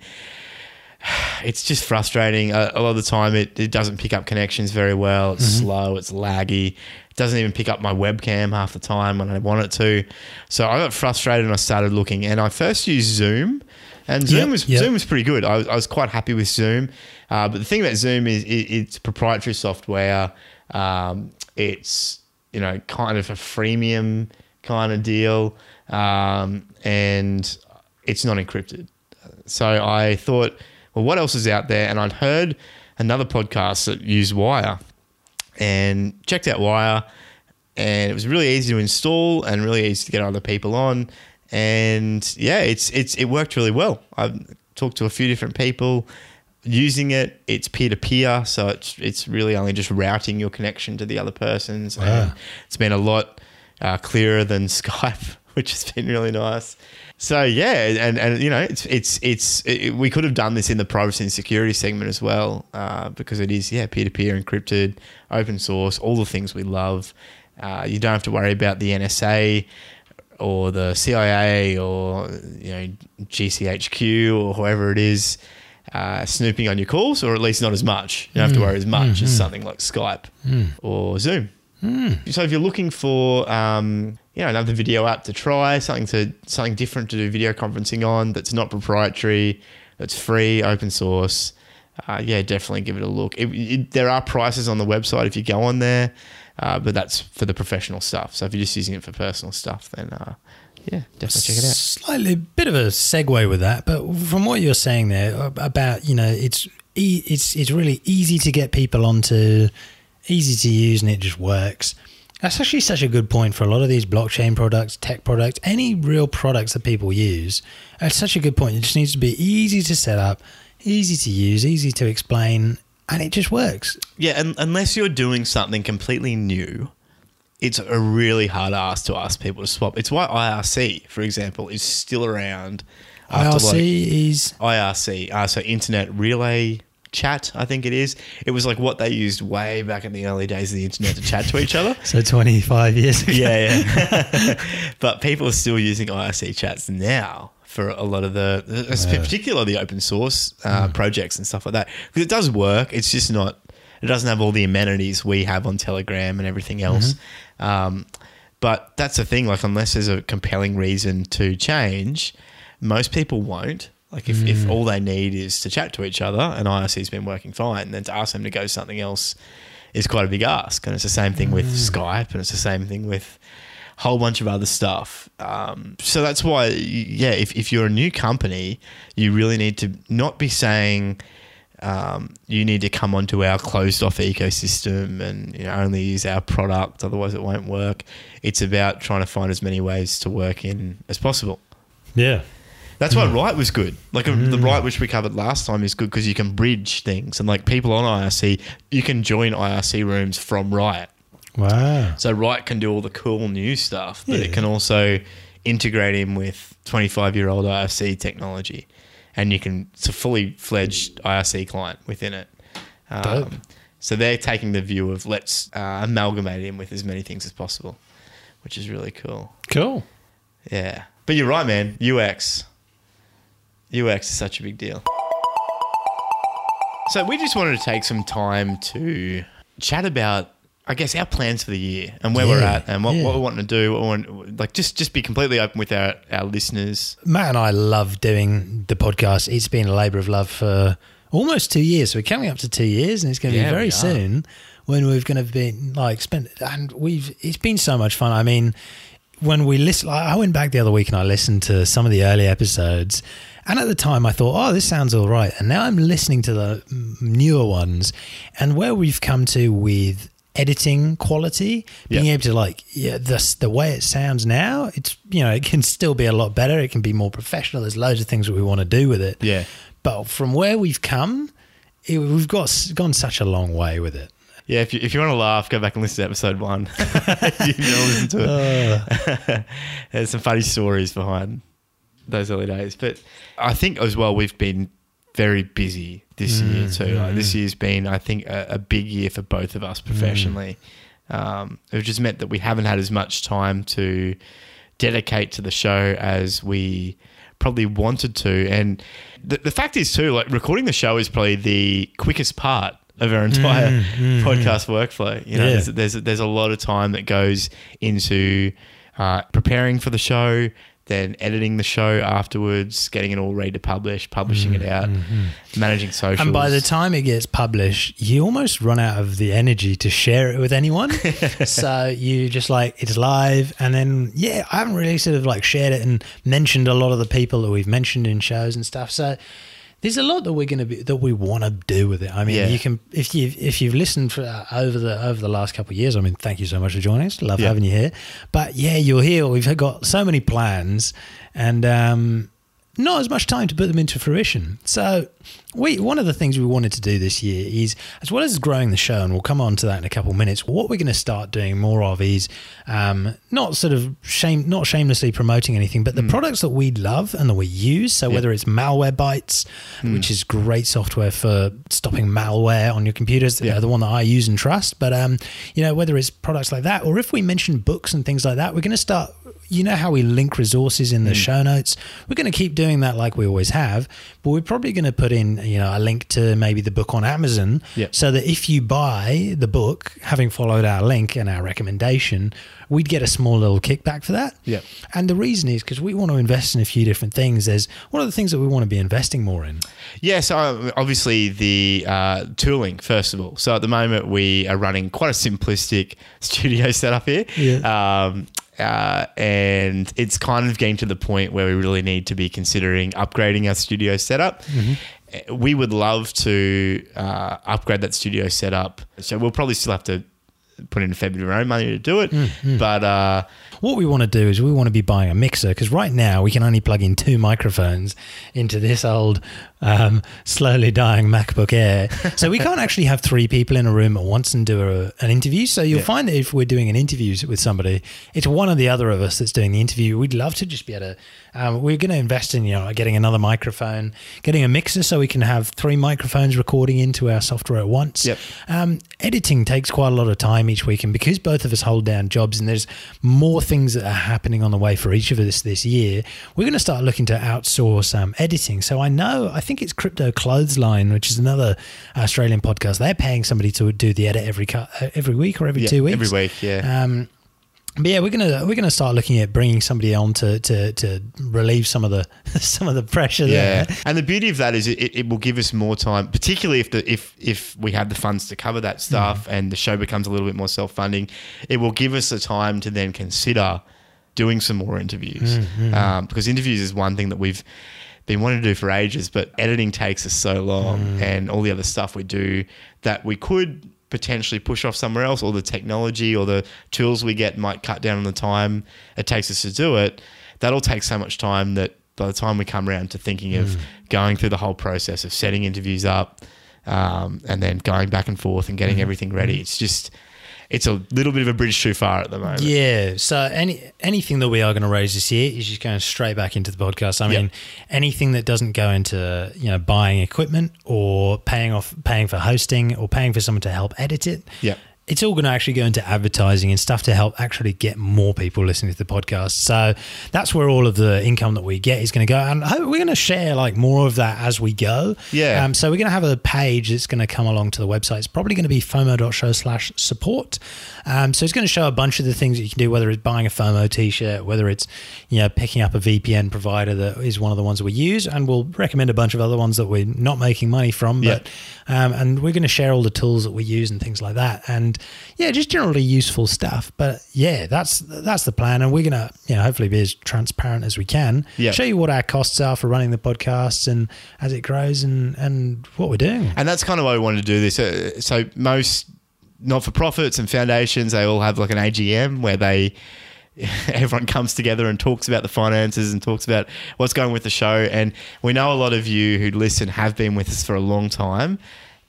it's just frustrating. A, a lot of the time it, it doesn't pick up connections very well. It's mm-hmm. slow. It's laggy. It doesn't even pick up my webcam half the time when I want it to. So I got frustrated and I started looking, and I first used Zoom. And Zoom, yep, was, yep. Zoom was pretty good. I was, I was quite happy with Zoom. Uh, but the thing about Zoom is it, it's proprietary software. Um, it's, you know, kind of a freemium kind of deal. Um, and it's not encrypted. So I thought, well, what else is out there? And I'd heard another podcast that used Wire, and checked out Wire, and it was really easy to install and really easy to get other people on. And yeah, it's it's it worked really well. I've talked to a few different people using it. It's peer-to-peer, so it's it's really only just routing your connection to the other person's. Wow. And it's been a lot uh, clearer than Skype, which has been really nice. So yeah, and and you know, it's it's it's it, we could have done this in the privacy and security segment as well, uh, because it is yeah peer-to-peer, encrypted, open source, all the things we love. Uh, you don't have to worry about the N S A. Or the C I A, or you know, G C H Q, or whoever it is, uh, snooping on your calls, or at least not as much. You don't have to worry as much mm-hmm. as something like Skype mm. or Zoom. Mm. So if you're looking for um, you know, another video app to try, something to something different to do video conferencing on, that's not proprietary, that's free, open source, uh, yeah, definitely give it a look. It, it, there are prices on the website if you go on there. Uh, but that's for the professional stuff. So if you're just using it for personal stuff, then uh, yeah, definitely check it out. Slightly bit of a segue with that, but from what you're saying there about, you know, it's e- it's it's really easy to get people onto, easy to use, and it just works. That's actually such a good point for a lot of these blockchain products, tech products, any real products that people use. It's such a good point. It just needs to be easy to set up, easy to use, easy to explain. And it just works. Yeah, and unless you're doing something completely new, it's a really hard ask to ask people to swap. It's why I R C, for example, is still around. I R C like is? I R C, uh, so Internet Relay Chat, I think it is. It was like what they used way back in the early days of the internet to chat to each other. So twenty-five years ago. Yeah, yeah. But people are still using I R C chats now. For a lot of the, yeah. particularly the open source uh, mm. projects and stuff like that, because it does work. It's just not, it doesn't have all the amenities we have on Telegram and everything else. Mm-hmm. Um, but that's the thing. Like, unless there's a compelling reason to change, most people won't. Like, if, mm. if all they need is to chat to each other, and I R C's been working fine, then to ask them to go something else is quite a big ask. And it's the same thing mm. with Skype, and it's the same thing with whole bunch of other stuff. Um, so that's why, yeah, if, if you're a new company, you really need to not be saying um, you need to come onto our closed-off ecosystem and, you know, only use our product, otherwise it won't work. It's about trying to find as many ways to work in as possible. Yeah. That's why mm. Riot was good. Like mm. the Riot, which we covered last time, is good because you can bridge things, and like people on I R C, you can join I R C rooms from Riot. Wow. So Riot can do all the cool new stuff, but yeah. it can also integrate in with twenty-five-year-old I R C technology, and you can it's a fully fledged I R C client within it. Um, Dope. So they're taking the view of let's uh, amalgamate it in with as many things as possible, which is really cool. Cool. Yeah. But you're right, man. U X. U X is such a big deal. So we just wanted to take some time to chat about I guess our plans for the year and where yeah, we're at and what, yeah. what we want to do, what we want, like just, just be completely open with our, our listeners. Matt and I love doing the podcast. It's been a labour of love for almost two years. So we're coming up to two years and it's going to yeah, be very soon when we've going to be like spent and we've, it's been so much fun. I mean, when we listen, I went back the other week and I listened to some of the early episodes. And at the time I thought, oh, this sounds all right. And now I'm listening to the newer ones and where we've come to with editing quality, being yep. able to like yeah the, the way it sounds now, it's, you know, it can still be a lot better, it can be more professional, there's loads of things that we want to do with it, yeah but from where we've come, it, we've got gone such a long way with it. Yeah if you, if you want to laugh, go back and listen to episode one. You listen to it. Uh. There's some funny stories behind those early days, but I think as well we've been very busy this mm, year too. Yeah, like this year's been, I think, a, a big year for both of us professionally. Mm. Um, it just meant that we haven't had as much time to dedicate to the show as we probably wanted to. And the, the fact is too, like recording the show is probably the quickest part of our entire mm, mm, podcast mm. workflow. You know, yeah. there's, there's, there's a lot of time that goes into uh, preparing for the show, then editing the show afterwards, getting it all ready to publish, publishing mm, it out, mm-hmm. managing socials. And by the time it gets published, you almost run out of the energy to share it with anyone. So you just like, it's live. And then, yeah, I haven't really sort of like shared it and mentioned a lot of the people that we've mentioned in shows and stuff. So there's a lot that we're going to be, that we want to do with it. I mean, yeah. you can, if you if you've listened for uh, over the over the last couple of years, I mean, thank you so much for joining us. Love yeah. having you here. But yeah, you're here. We've got so many plans, and um, not as much time to put them into fruition. So, we one of the things we wanted to do this year is, as well as growing the show, and we'll come on to that in a couple of minutes. What we're going to start doing more of is um, not sort of shame, not shamelessly promoting anything, but the mm. products that we love and that we use. So, yep. whether it's Malwarebytes, mm. which is great software for stopping malware on your computers, yep. you know, the one that I use and trust. But um, you know, whether it's products like that, or if we mention books and things like that, we're going to start. You know how we link resources in the mm. show notes? We're going to keep doing that like we always have, but we're probably going to put in, you know, a link to maybe the book on Amazon yep. so that if you buy the book, having followed our link and our recommendation, we'd get a small little kickback for that. Yep. And the reason is because we want to invest in a few different things. There's one of the things that we want to be investing more in. Yeah, so obviously the uh, tooling, first of all. So at the moment we are running quite a simplistic studio setup here. Yeah. Um, Uh, and it's kind of getting to the point where we really need to be considering upgrading our studio setup. Mm-hmm. We would love to uh, upgrade that studio setup. So we'll probably still have to put in a fair bit of our own money to do it. Mm-hmm. But uh, what we want to do is we want to be buying a mixer, because right now we can only plug in two microphones into this old um, slowly dying MacBook Air. So we can't actually have three people in a room at once and do a, an interview. So you'll yeah. find that if we're doing an interview with somebody, it's one or the other of us that's doing the interview. We'd love to just be able to, um, we're going to invest in, you know, getting another microphone, getting a mixer so we can have three microphones recording into our software at once. Yep. Um, editing takes quite a lot of time each week, and because both of us hold down jobs and there's more things that are happening on the way for each of us this year, we're going to start looking to outsource um, editing. So I know, I think it's Crypto Clothesline, which is another Australian podcast. They're paying somebody to do the edit every every week or every yeah, two weeks. Every week, yeah. Um, But yeah, we're gonna we're gonna start looking at bringing somebody on to to, to relieve some of the some of the pressure yeah. there. And the beauty of that is it, it will give us more time, particularly if the if if we have the funds to cover that stuff mm. and the show becomes a little bit more self-funding. It will give us the time to then consider doing some more interviews mm-hmm. um, because interviews is one thing that we've been wanting to do for ages, but editing takes us so long mm. and all the other stuff we do that we could potentially push off somewhere else, or the technology or the tools we get might cut down on the time it takes us to do it. That'll take so much time that by the time we come around to thinking mm. of going through the whole process of setting interviews up um, and then going back and forth and getting mm. everything ready, it's just it's a little bit of a bridge too far at the moment. Yeah. So any anything that we are going to raise this year is just going straight back into the podcast. I mean, yep. anything that doesn't go into, you know, buying equipment or paying off paying for hosting or paying for someone to help edit it. Yeah. It's all going to actually go into advertising and stuff to help actually get more people listening to the podcast. So that's where all of the income that we get is going to go. And we're going to share like more of that as we go. Yeah. Um, so we're going to have a page that's going to come along to the website. It's probably going to be fomo dot show slash support. Um, so it's going to show a bunch of the things that you can do, whether it's buying a FOMO t-shirt, whether it's, you know, picking up a V P N provider that is one of the ones that we use. And we'll recommend a bunch of other ones that we're not making money from. But yeah. um, and we're going to share all the tools that we use and things like that. And yeah, just generally useful stuff. But yeah, that's that's the plan, and we're gonna, you know, hopefully be as transparent as we can. Yep. Show you what our costs are for running the podcasts and as it grows, and and what we're doing. And that's kind of why we wanted to do this. So, so most not-for-profits and foundations, they all have like an A G M where they everyone comes together and talks about the finances and talks about what's going with the show. And we know a lot of you who listen have been with us for a long time,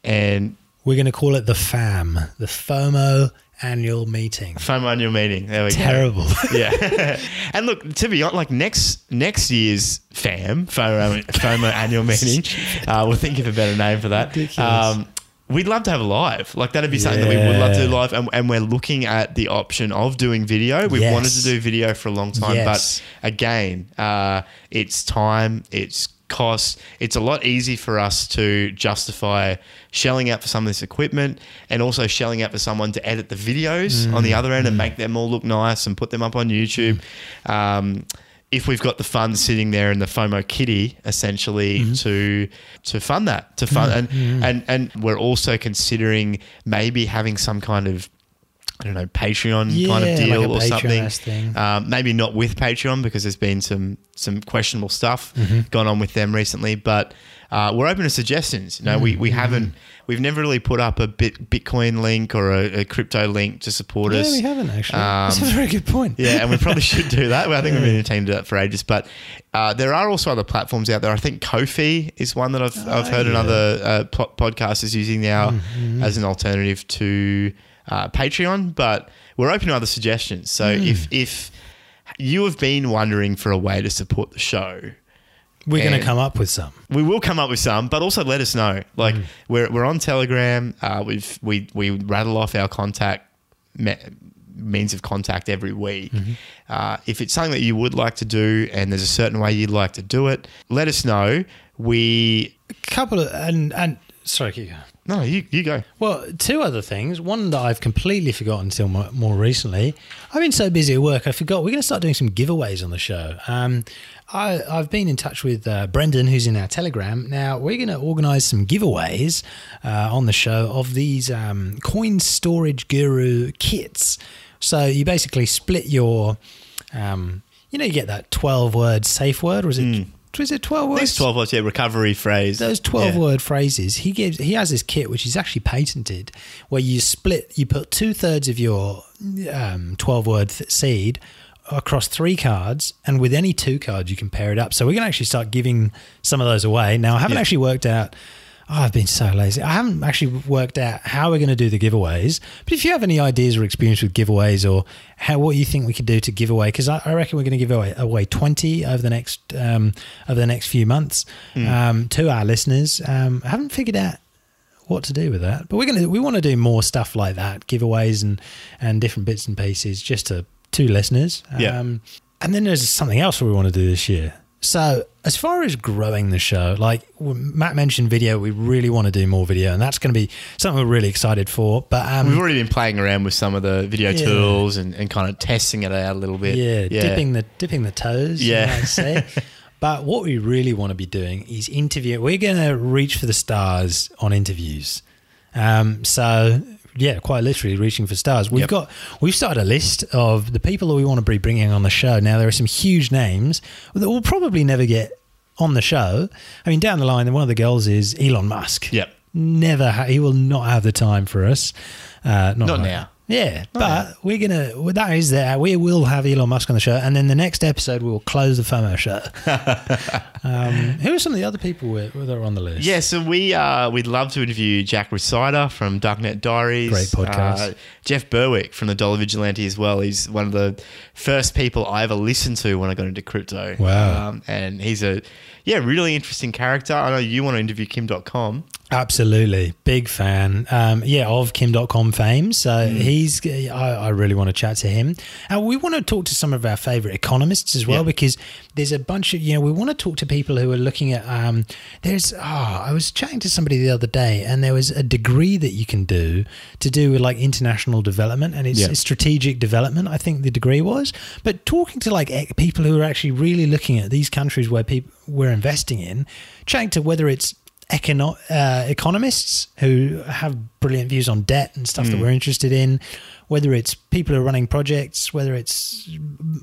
and we're going to call it the FAM, the FOMO annual meeting. FOMO annual meeting. There we Terrible. go. Terrible. Yeah. And look, to be honest, like next next year's FAM, FOMO, FOMO annual meeting, uh, we'll think of a better name for that. Ridiculous. Um, we'd love to have a live. Like that'd be something yeah. that we would love to do live. And, and we're looking at the option of doing video. We've yes. wanted to do video for a long time. Yes. But again, uh, it's time, it's cost. It's a lot easier for us to justify shelling out for some of this equipment and also shelling out for someone to edit the videos mm. on the other end mm. and make them all look nice and put them up on YouTube. Mm. Um, if we've got the funds sitting there in the FOMO kitty, essentially mm-hmm. to to fund that, to fund, and, mm-hmm. and and we're also considering maybe having some kind of, I don't know, Patreon yeah, kind of deal like or Patreon something. Um, maybe not with Patreon because there's been some some questionable stuff mm-hmm. gone on with them recently, but uh, we're open to suggestions. You know, mm-hmm. we we haven't. We've never really put up a bit Bitcoin link or a, a crypto link to support yeah, us. Yeah, we haven't actually. Um, That's a very good point. Yeah, and we probably should do that. I think yeah. we've been attempting to do that for ages. But uh, there are also other platforms out there. I think Ko-fi is one that I've oh, I've heard yeah. another uh, po- podcast is using now mm-hmm. as an alternative to uh, Patreon. But we're open to other suggestions. So mm. if if you have been wondering for a way to support the show, we're going to come up with some. We will come up with some, but also let us know. Like mm. we're we're on Telegram. Uh, we've we we rattle off our contact me- means of contact every week. Mm-hmm. Uh, if it's something that you would like to do, and there's a certain way you'd like to do it, let us know. We a couple of and and sorry, keep going. No, you you go. Well, two other things. One that I've completely forgotten until more, more recently. I've been so busy at work, I forgot. We're going to start doing some giveaways on the show. Um, I, I've been in touch with uh, Brendan, who's in our Telegram. Now, we're going to organise some giveaways uh, on the show of these um, Coin Storage Guru kits. So, you basically split your, um, you know, you get that twelve-word safe word, or is it... Mm. Was it twelve words? These twelve words, yeah, recovery phrase. Those twelve yeah. word phrases. He gives. He has this kit which is actually patented, where you split. You put two thirds of your um, twelve word th- seed across three cards, and with any two cards you can pair it up. So we can actually start giving some of those away. Now I haven't yeah. actually worked out. Oh, I've been so lazy. I haven't actually worked out how we're going to do the giveaways. But if you have any ideas or experience with giveaways or how what you think we could do to give away, because I, I reckon we're going to give away, away twenty over the next um, over the next few months mm. um, to our listeners. Um, I haven't figured out what to do with that, but we're going to we want to do more stuff like that, giveaways and and different bits and pieces just to to listeners. Yeah. Um, and then there's something else we want to do this year. So as far as growing the show, like Matt mentioned video, we really want to do more video and that's going to be something we're really excited for. But um, we've already been playing around with some of the video yeah. tools and, and kind of testing it out a little bit. Yeah, yeah. dipping the dipping the toes, yeah. you might say. But what we really want to be doing is interview. We're going to reach for the stars on interviews. Um, so... Yeah, quite literally reaching for stars. We've yep. got, we've started a list of the people that we want to be bringing on the show. Now, there are some huge names that we'll probably never get on the show. I mean, down the line, one of the goals is Elon Musk. Yep. Never, ha- he will not have the time for us. Uh, not not right. now. Yeah, but right. we're gonna. Well, that is there. We will have Elon Musk on the show, and then the next episode we will close the FOMO show. um, who are some of the other people that are on the list? Yeah, so we uh, we'd love to interview Jack Reciter from Darknet Diaries, great podcast. Uh, Jeff Berwick from the Dollar Vigilante as well. He's one of the first people I ever listened to when I got into crypto. Wow, um, and he's a yeah really interesting character. I know you want to interview Kim dot com. Absolutely. Big fan. Um, yeah, of Kim dot com fame. So mm. he's, I, I really want to chat to him. And we want to talk to some of our favourite economists as well yeah. because there's a bunch of, you know, we want to talk to people who are looking at, um, there's, oh, I was chatting to somebody the other day and there was a degree that you can do to do with like international development and it's, yeah. it's strategic development, I think the degree was. But talking to like ec- people who are actually really looking at these countries where people we're investing in, chatting to whether it's, Econo- uh, economists who have brilliant views on debt and stuff mm. that we're interested in, whether it's people who are running projects, whether it's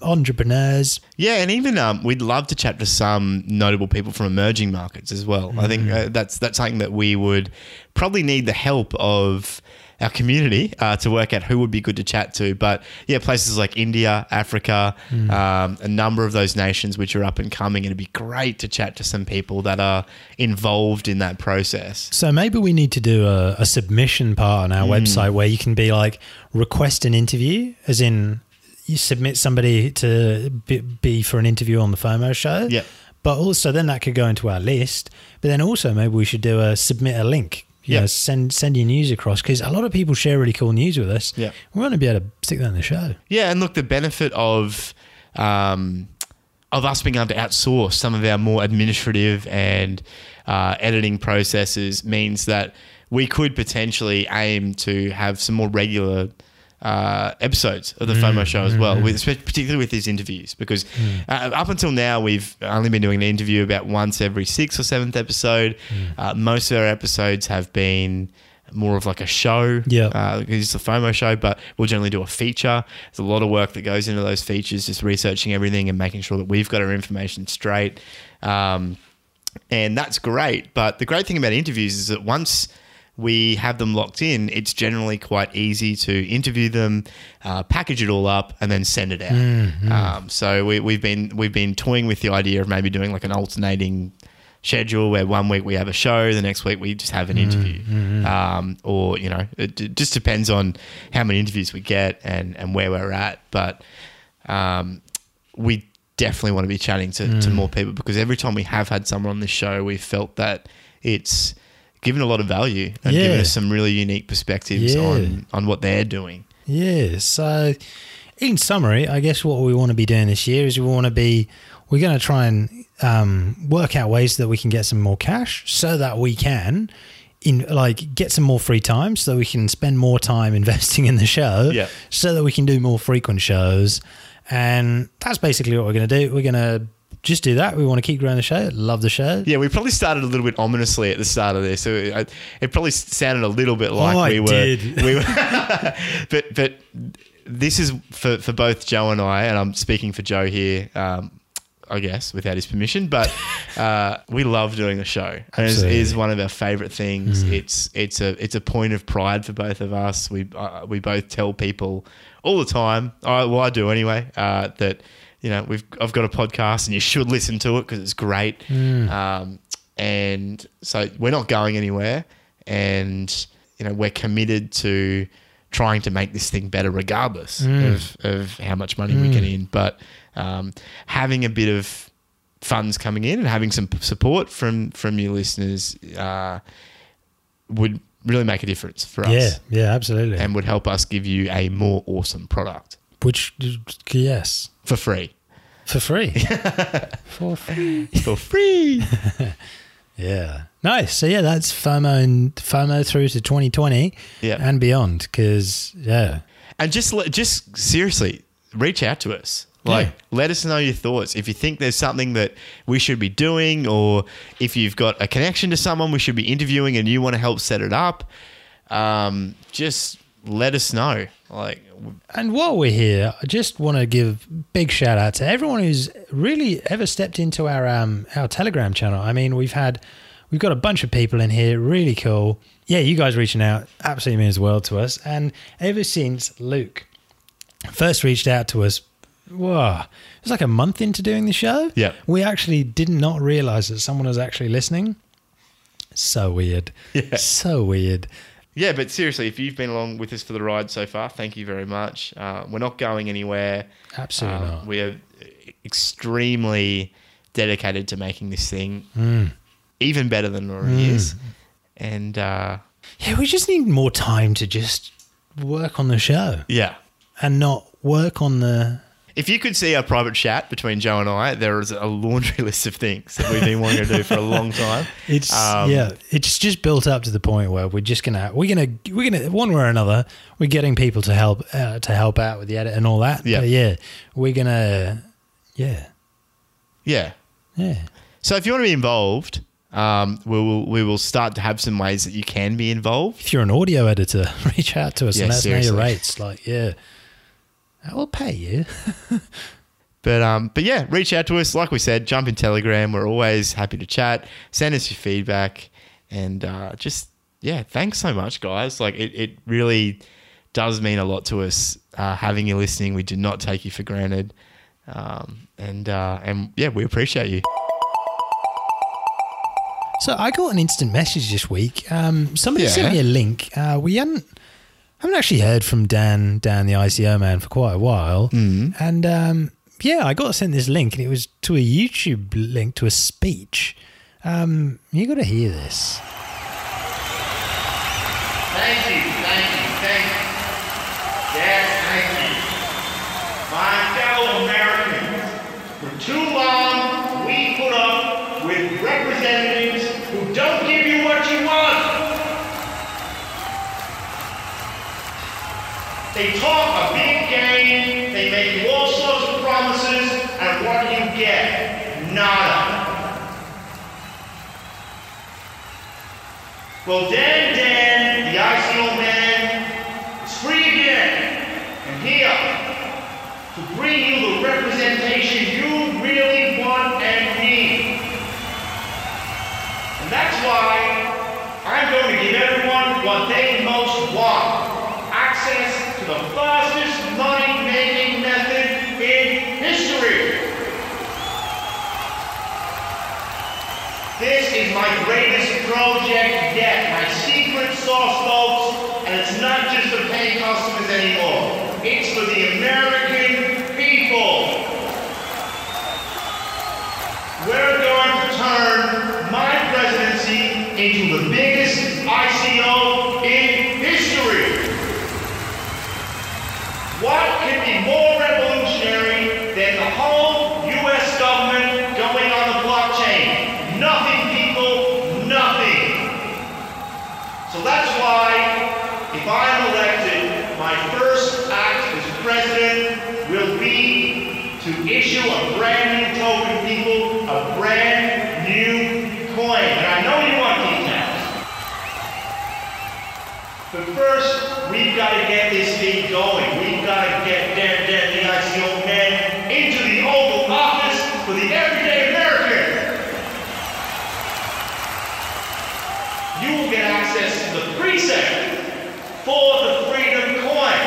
entrepreneurs. Yeah, and even um, we'd love to chat to some notable people from emerging markets as well. Mm. I think uh, that's that's something that we would probably need the help of our community uh, to work out who would be good to chat to. But yeah, places like India, Africa, mm. um, a number of those nations which are up and coming. It'd be great to chat to some people that are involved in that process. So maybe we need to do a, a submission part on our mm. website where you can be like, request an interview, as in you submit somebody to be, be for an interview on the FOMO show. Yeah. But also then that could go into our list. But then also maybe we should do a submit a link. You yeah. know, send send your news across, because a lot of people share really cool news with us. Yeah. We want to be able to stick that in the show. Yeah, and look, the benefit of um, of us being able to outsource some of our more administrative and uh, editing processes means that we could potentially aim to have some more regular Uh, episodes of the mm, FOMO show as mm, well, mm. With, particularly with these interviews, because mm. uh, up until now we've only been doing an interview about once every sixth or seventh episode. Mm. Uh, most of our episodes have been more of like a show. Yeah, uh, it's the FOMO show, but we'll generally do a feature. There's a lot of work that goes into those features, just researching everything and making sure that we've got our information straight. Um, and that's great. But the great thing about interviews is that once we have them locked in, it's generally quite easy to interview them, uh, package it all up, and then send it out. Mm-hmm. Um, so we, we've been we've been toying with the idea of maybe doing like an alternating schedule where one week we have a show, the next week we just have an interview. Mm-hmm. Um, or, you know, it, it just depends on how many interviews we get and, and where we're at. But um, we definitely want to be chatting to, mm. to more people, because every time we have had someone on this show, we've felt that it's given a lot of value and yeah. given us some really unique perspectives yeah. on, on what they're doing. Yeah. So in summary, I guess what we want to be doing this year is we want to be, we're going to try and um, work out ways that we can get some more cash so that we can in like get some more free time, so that we can spend more time investing in the show yeah. so that we can do more frequent shows. And that's basically what we're going to do. We're going to just do that. We want to keep growing the show. Love the show. Yeah, we probably started a little bit ominously at the start of this. So it, it probably sounded a little bit like oh, we I were. Did. We were but but this is for, for both Joe and I, and I'm speaking for Joe here, um, I guess, without his permission. But uh, we love doing the show. And it is one of our favourite things. Mm. It's it's a it's a point of pride for both of us. We uh, we both tell people all the time. I, well, I do anyway. Uh, that. You know, we've I've got a podcast and you should listen to it because it's great. Mm. Um, and so we're not going anywhere, and, you know, we're committed to trying to make this thing better regardless mm. of, of how much money mm. we get in. But um, having a bit of funds coming in and having some support from, from your listeners uh, would really make a difference for us. Yeah, yeah, absolutely. And would help us give you a more awesome product. Which, yes. For free. For free. For free. For free. Yeah. Nice. So, yeah, that's FOMO and FOMO through to twenty twenty yeah. and beyond, because, yeah. And just just seriously, reach out to us. Like, yeah. let us know your thoughts. If you think there's something that we should be doing, or if you've got a connection to someone we should be interviewing and you want to help set it up, um, just let us know. Like, and while we're here, I just want to give a big shout out to everyone who's really ever stepped into our um, our Telegram channel. I mean, we've had we've got a bunch of people in here, really cool. Yeah, you guys reaching out absolutely means the world to us. And ever since Luke first reached out to us, whoa, it was like a month into doing the show. Yeah, we actually did not realize that someone was actually listening. So weird. Yeah. So weird. Yeah, but seriously, if you've been along with us for the ride so far, thank you very much. Uh, we're not going anywhere. Absolutely um, not. We are extremely dedicated to making this thing mm. even better than it already mm. is. And uh, yeah, we just need more time to just work on the show. Yeah. And not work on the... If you could see our private chat between Joe and I, there is a laundry list of things that we've been wanting to do for a long time. It's um, yeah, it's just built up to the point where we're just gonna we're gonna we're gonna one way or another we're getting people to help uh, to help out with the edit and all that. Yeah, but yeah, we're gonna yeah, yeah, yeah. So if you want to be involved, um, we will we will start to have some ways that you can be involved. If you're an audio editor, reach out to us yeah, and that's seriously. Know your rates. Like yeah. I will pay you. but um, but yeah, reach out to us. Like we said, jump in Telegram. We're always happy to chat. Send us your feedback, and uh, just yeah, thanks so much, guys. Like it, it really does mean a lot to us uh, having you listening. We do not take you for granted. Um, and, uh, and yeah, we appreciate you. So I got an instant message this week. Um, somebody yeah. sent me a link. Uh, we hadn't, haven't actually heard from Dan, Dan the I C O man, for quite a while. Mm. And um, yeah, I got sent this link, and it was to a YouTube link to a speech. Um, you got to hear this. Thank you, thank you, thank you. Yes, thank you. My fellow Americans, for too long we put up with representatives who don't give you what you want. They talk a big game, they make you all sorts of promises, and what do you get? Nada. Well, Dan, Dan, the I C O man, is free again, and here to bring you the representation you really want and need. And that's why I'm going to give everyone what they most want, access to the fastest money-making method in history. This is my greatest project yet, my secret sauce, folks, and it's not just for paying customers anymore. It's for the American people. We're going to turn my presidency into the biggest I C O in history. What could be more revolutionary than the whole U S government going on the blockchain? Nothing. So that's why, if I'm elected, my first act as president will be to issue a brand new token, people, a brand new coin. And I know you want details. But first, we've got to get this thing going. We've got to get Dan, Dan, the I C O man, into the Oval Office for the everyday American. You will get access to the BrizSec for the Freedom Coin.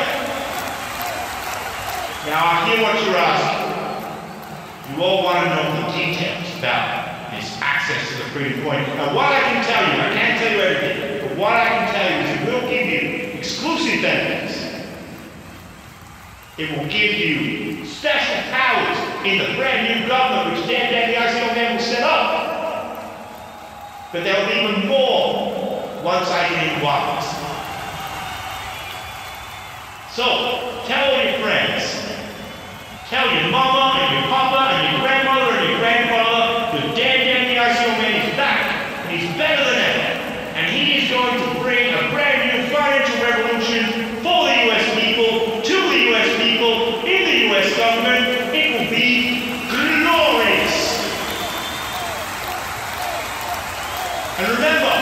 Now I hear what you're asking. You all want to know the details about this access to the Freedom Coin. Now what I can tell you, I can't tell you everything, but what I can tell you is it will give you exclusive benefits. It will give you special powers in the brand new government which Dan Dan the I C O man will set up. But there will be even more once I get into office. So, tell all your friends, tell your mama and your papa and your grandmother and your grandfather that Dan Dan the I C O man is back, and he's better than ever, and he is going to bring a brand new financial revolution for the U S people, to the U S people, in the U S government. It will be glorious. And remember,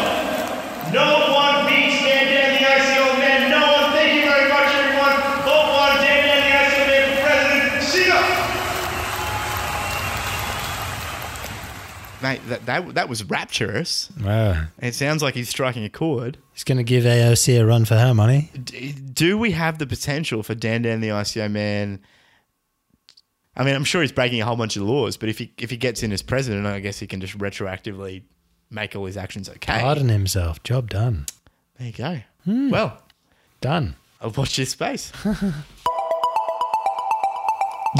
no one beats Dan Dan the I C O man. No one. Thank you very much, everyone. Vote for Dan Dan the I C O man for president. See ya. Mate, that that, that was rapturous. Wow. It sounds like he's striking a chord. He's going to give A O C a run for her money. D- do we have the potential for Dan Dan the I C O man? I mean, I'm sure he's breaking a whole bunch of laws, but if he if he gets in as president, I guess he can just retroactively make all his actions okay. Pardon himself. Job done. There you go. Hmm. Well. Done. I'll watch this space. Do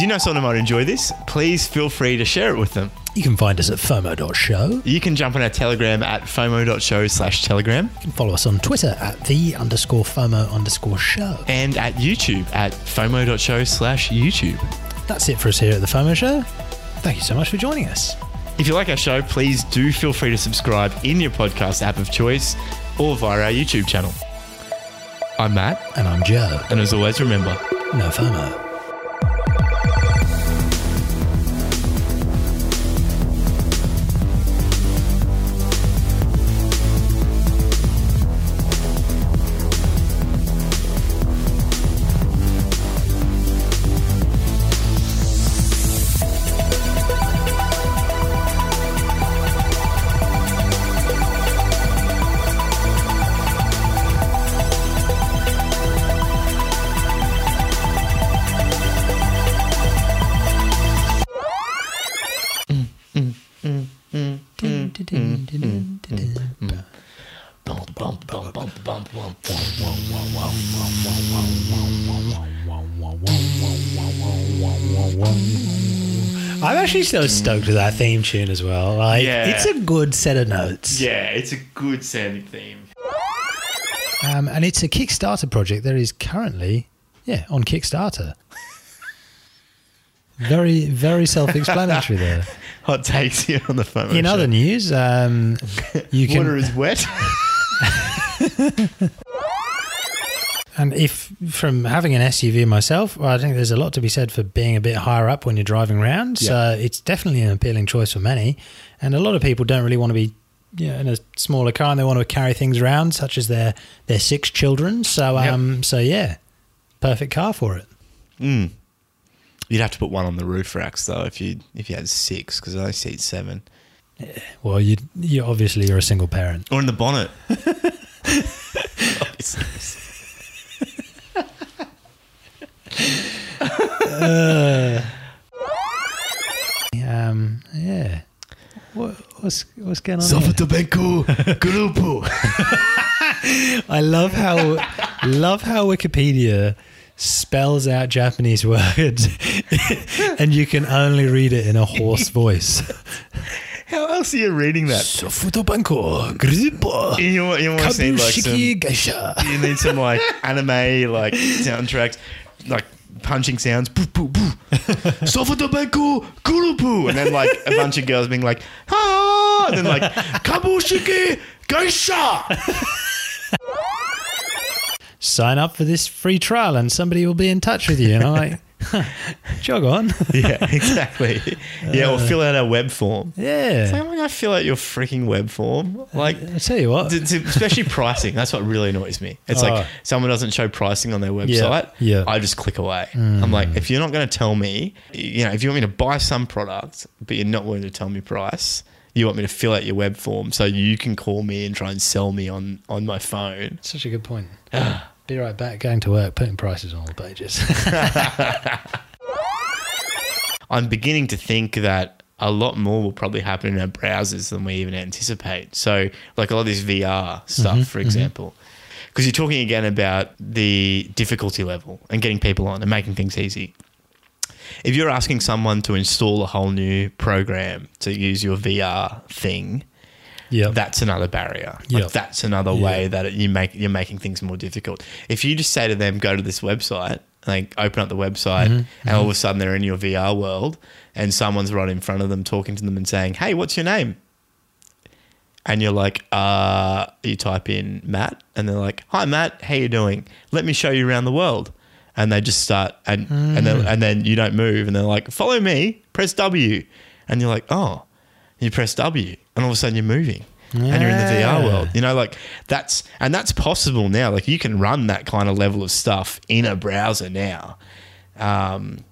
you know someone who might enjoy this? Please feel free to share it with them. You can find us at FOMO dot show. You can jump on our Telegram at FOMO dot show slash Telegram. You can follow us on Twitter at the underscore FOMO underscore show. And at YouTube at FOMO dot show slash YouTube. That's it for us here at the FOMO Show. Thank you so much for joining us. If you like our show, please do feel free to subscribe in your podcast app of choice or via our YouTube channel. I'm Matt. And I'm Joe. And as always, remember, no FOMO. I'm actually so stoked with that theme tune as well. Like, yeah. It's a good set of notes. Yeah, it's a good sounding theme. Um, and it's a Kickstarter project that is currently, yeah, on Kickstarter. Very, very self-explanatory there. Hot takes here on the phone. In other show. news, um, you can... Water is wet. And if from having an S U V myself, well, I think there's a lot to be said for being a bit higher up when you're driving around. Yep. So it's definitely an appealing choice for many. And a lot of people don't really want to be, you know, in a smaller car, and they want to carry things around, such as their, their six children. So, um, yep. so yeah, perfect car for it. Mm. You'd have to put one on the roof racks though if you if you had six, because I seat seven. Yeah, well, you you obviously you're a single parent. Or in the bonnet. uh, um. Yeah. What, what's what's going on? Softbank Grupo. I love how love how Wikipedia spells out Japanese words and you can only read it in a hoarse voice. How else are you reading that? You want, you want to see like some, you need some like anime like soundtracks, like punching sounds. And then like a bunch of girls being like, ah, and then like Kabushiki Geisha. Sign up for this free trial and somebody will be in touch with you. And I'm like, huh, jog on. Yeah, exactly. Yeah, uh, or fill out our web form. Yeah. It's like, I'm going to fill out your freaking web form. Like, I tell you what. To, to, especially pricing. That's what really annoys me. It's oh. like someone doesn't show pricing on their website. Yeah. yeah. I just click away. Mm. I'm like, if you're not going to tell me, you know, if you want me to buy some product, but you're not willing to tell me price, you want me to fill out your web form so you can call me and try and sell me on, on my phone. Such a good point. Be right back, going to work, putting prices on all the pages. I'm beginning to think that a lot more will probably happen in our browsers than we even anticipate. So like a lot of this V R stuff, mm-hmm, for example, mm-hmm. because you're talking again about the difficulty level and getting people on and making things easy. If you're asking someone to install a whole new program to use your V R thing, Yep. that's another barrier. Yep. Like that's another way yep. that it, you make, you're making things more difficult. If you just say to them, go to this website, like open up the website mm-hmm. and mm-hmm. all of a sudden they're in your V R world and someone's right in front of them talking to them and saying, hey, what's your name? And you're like, uh, you type in Matt and they're like, hi, Matt, how you doing? Let me show you around the world. And they just start and, mm. and, then, and then you don't move and they're like, follow me, press W. And you're like, oh, you press W. And all of a sudden you're moving yeah. and you're in the V R world. You know, like that's, and that's possible now. Like you can run that kind of level of stuff in a browser now. Um,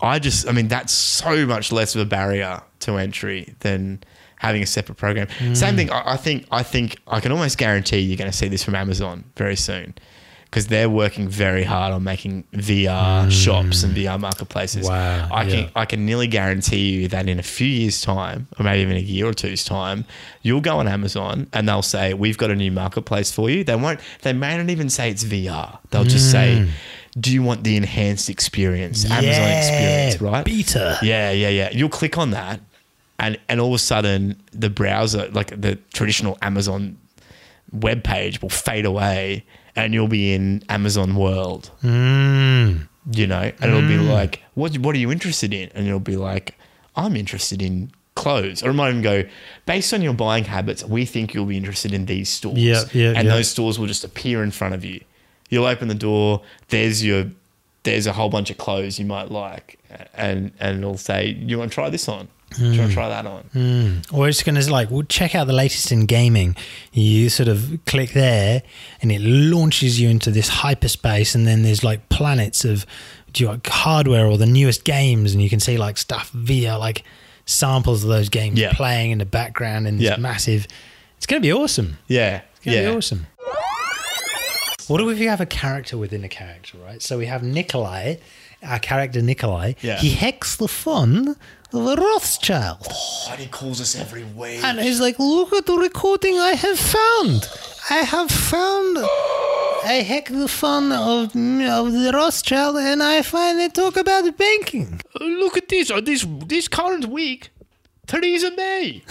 I just, I mean, that's so much less of a barrier to entry than having a separate program. Mm. Same thing. I, I think, I think I can almost guarantee you're going to see this from Amazon very soon, because they're working very hard on making V R mm. shops and V R marketplaces. Wow, I can yeah. I can nearly guarantee you that in a few years' time, or maybe even a year or two's time, you'll go on Amazon and they'll say, we've got a new marketplace for you. They won't. They may not even say it's V R. They'll mm. just say, do you want the enhanced experience, yeah, Amazon experience, right? Beta. Yeah, yeah, yeah. You'll click on that and, and all of a sudden the browser, like the traditional Amazon web page will fade away and you'll be in Amazon world, mm. you know, and it'll mm. be like, what What are you interested in? And it'll be like, I'm interested in clothes. Or it might even go, based on your buying habits, we think you'll be interested in these stores. Yeah, yeah, and yeah. those stores will just appear in front of you. You'll open the door. There's your, there's a whole bunch of clothes you might like. And, and it'll say, you want to try this on? Mm. Do you want to try that on? Mm. Or it's going to like, well, check out the latest in gaming. You sort of click there and it launches you into this hyperspace, and then there's like planets of do you like hardware or the newest games, and you can see like stuff via like samples of those games yeah. playing in the background in this yeah. massive... It's going to be awesome. Yeah. It's going to yeah. be awesome. What if you have a character within a character, right? So we have Nikolai, our character Nikolai. Yeah. He hacks the fun... The Rothschild. Oh, and he calls us every week. And he's like, look at the recording I have found. I have found I hack the phone of, of the Rothschild and I finally talk about banking. Uh, look at this. Uh, this this current week, Theresa May.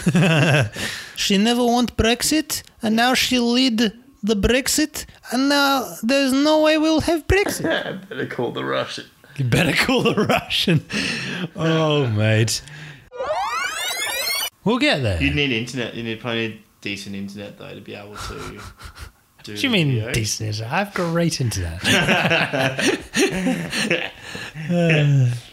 She never want Brexit, and now she lead the Brexit, and now there's no way we'll have Brexit. Better call the Russian. You better call the Russian. Oh, mate. We'll get there. You need internet. You need probably decent internet, though, to be able to... Do, do you mean video? Decent? I've got great internet. uh.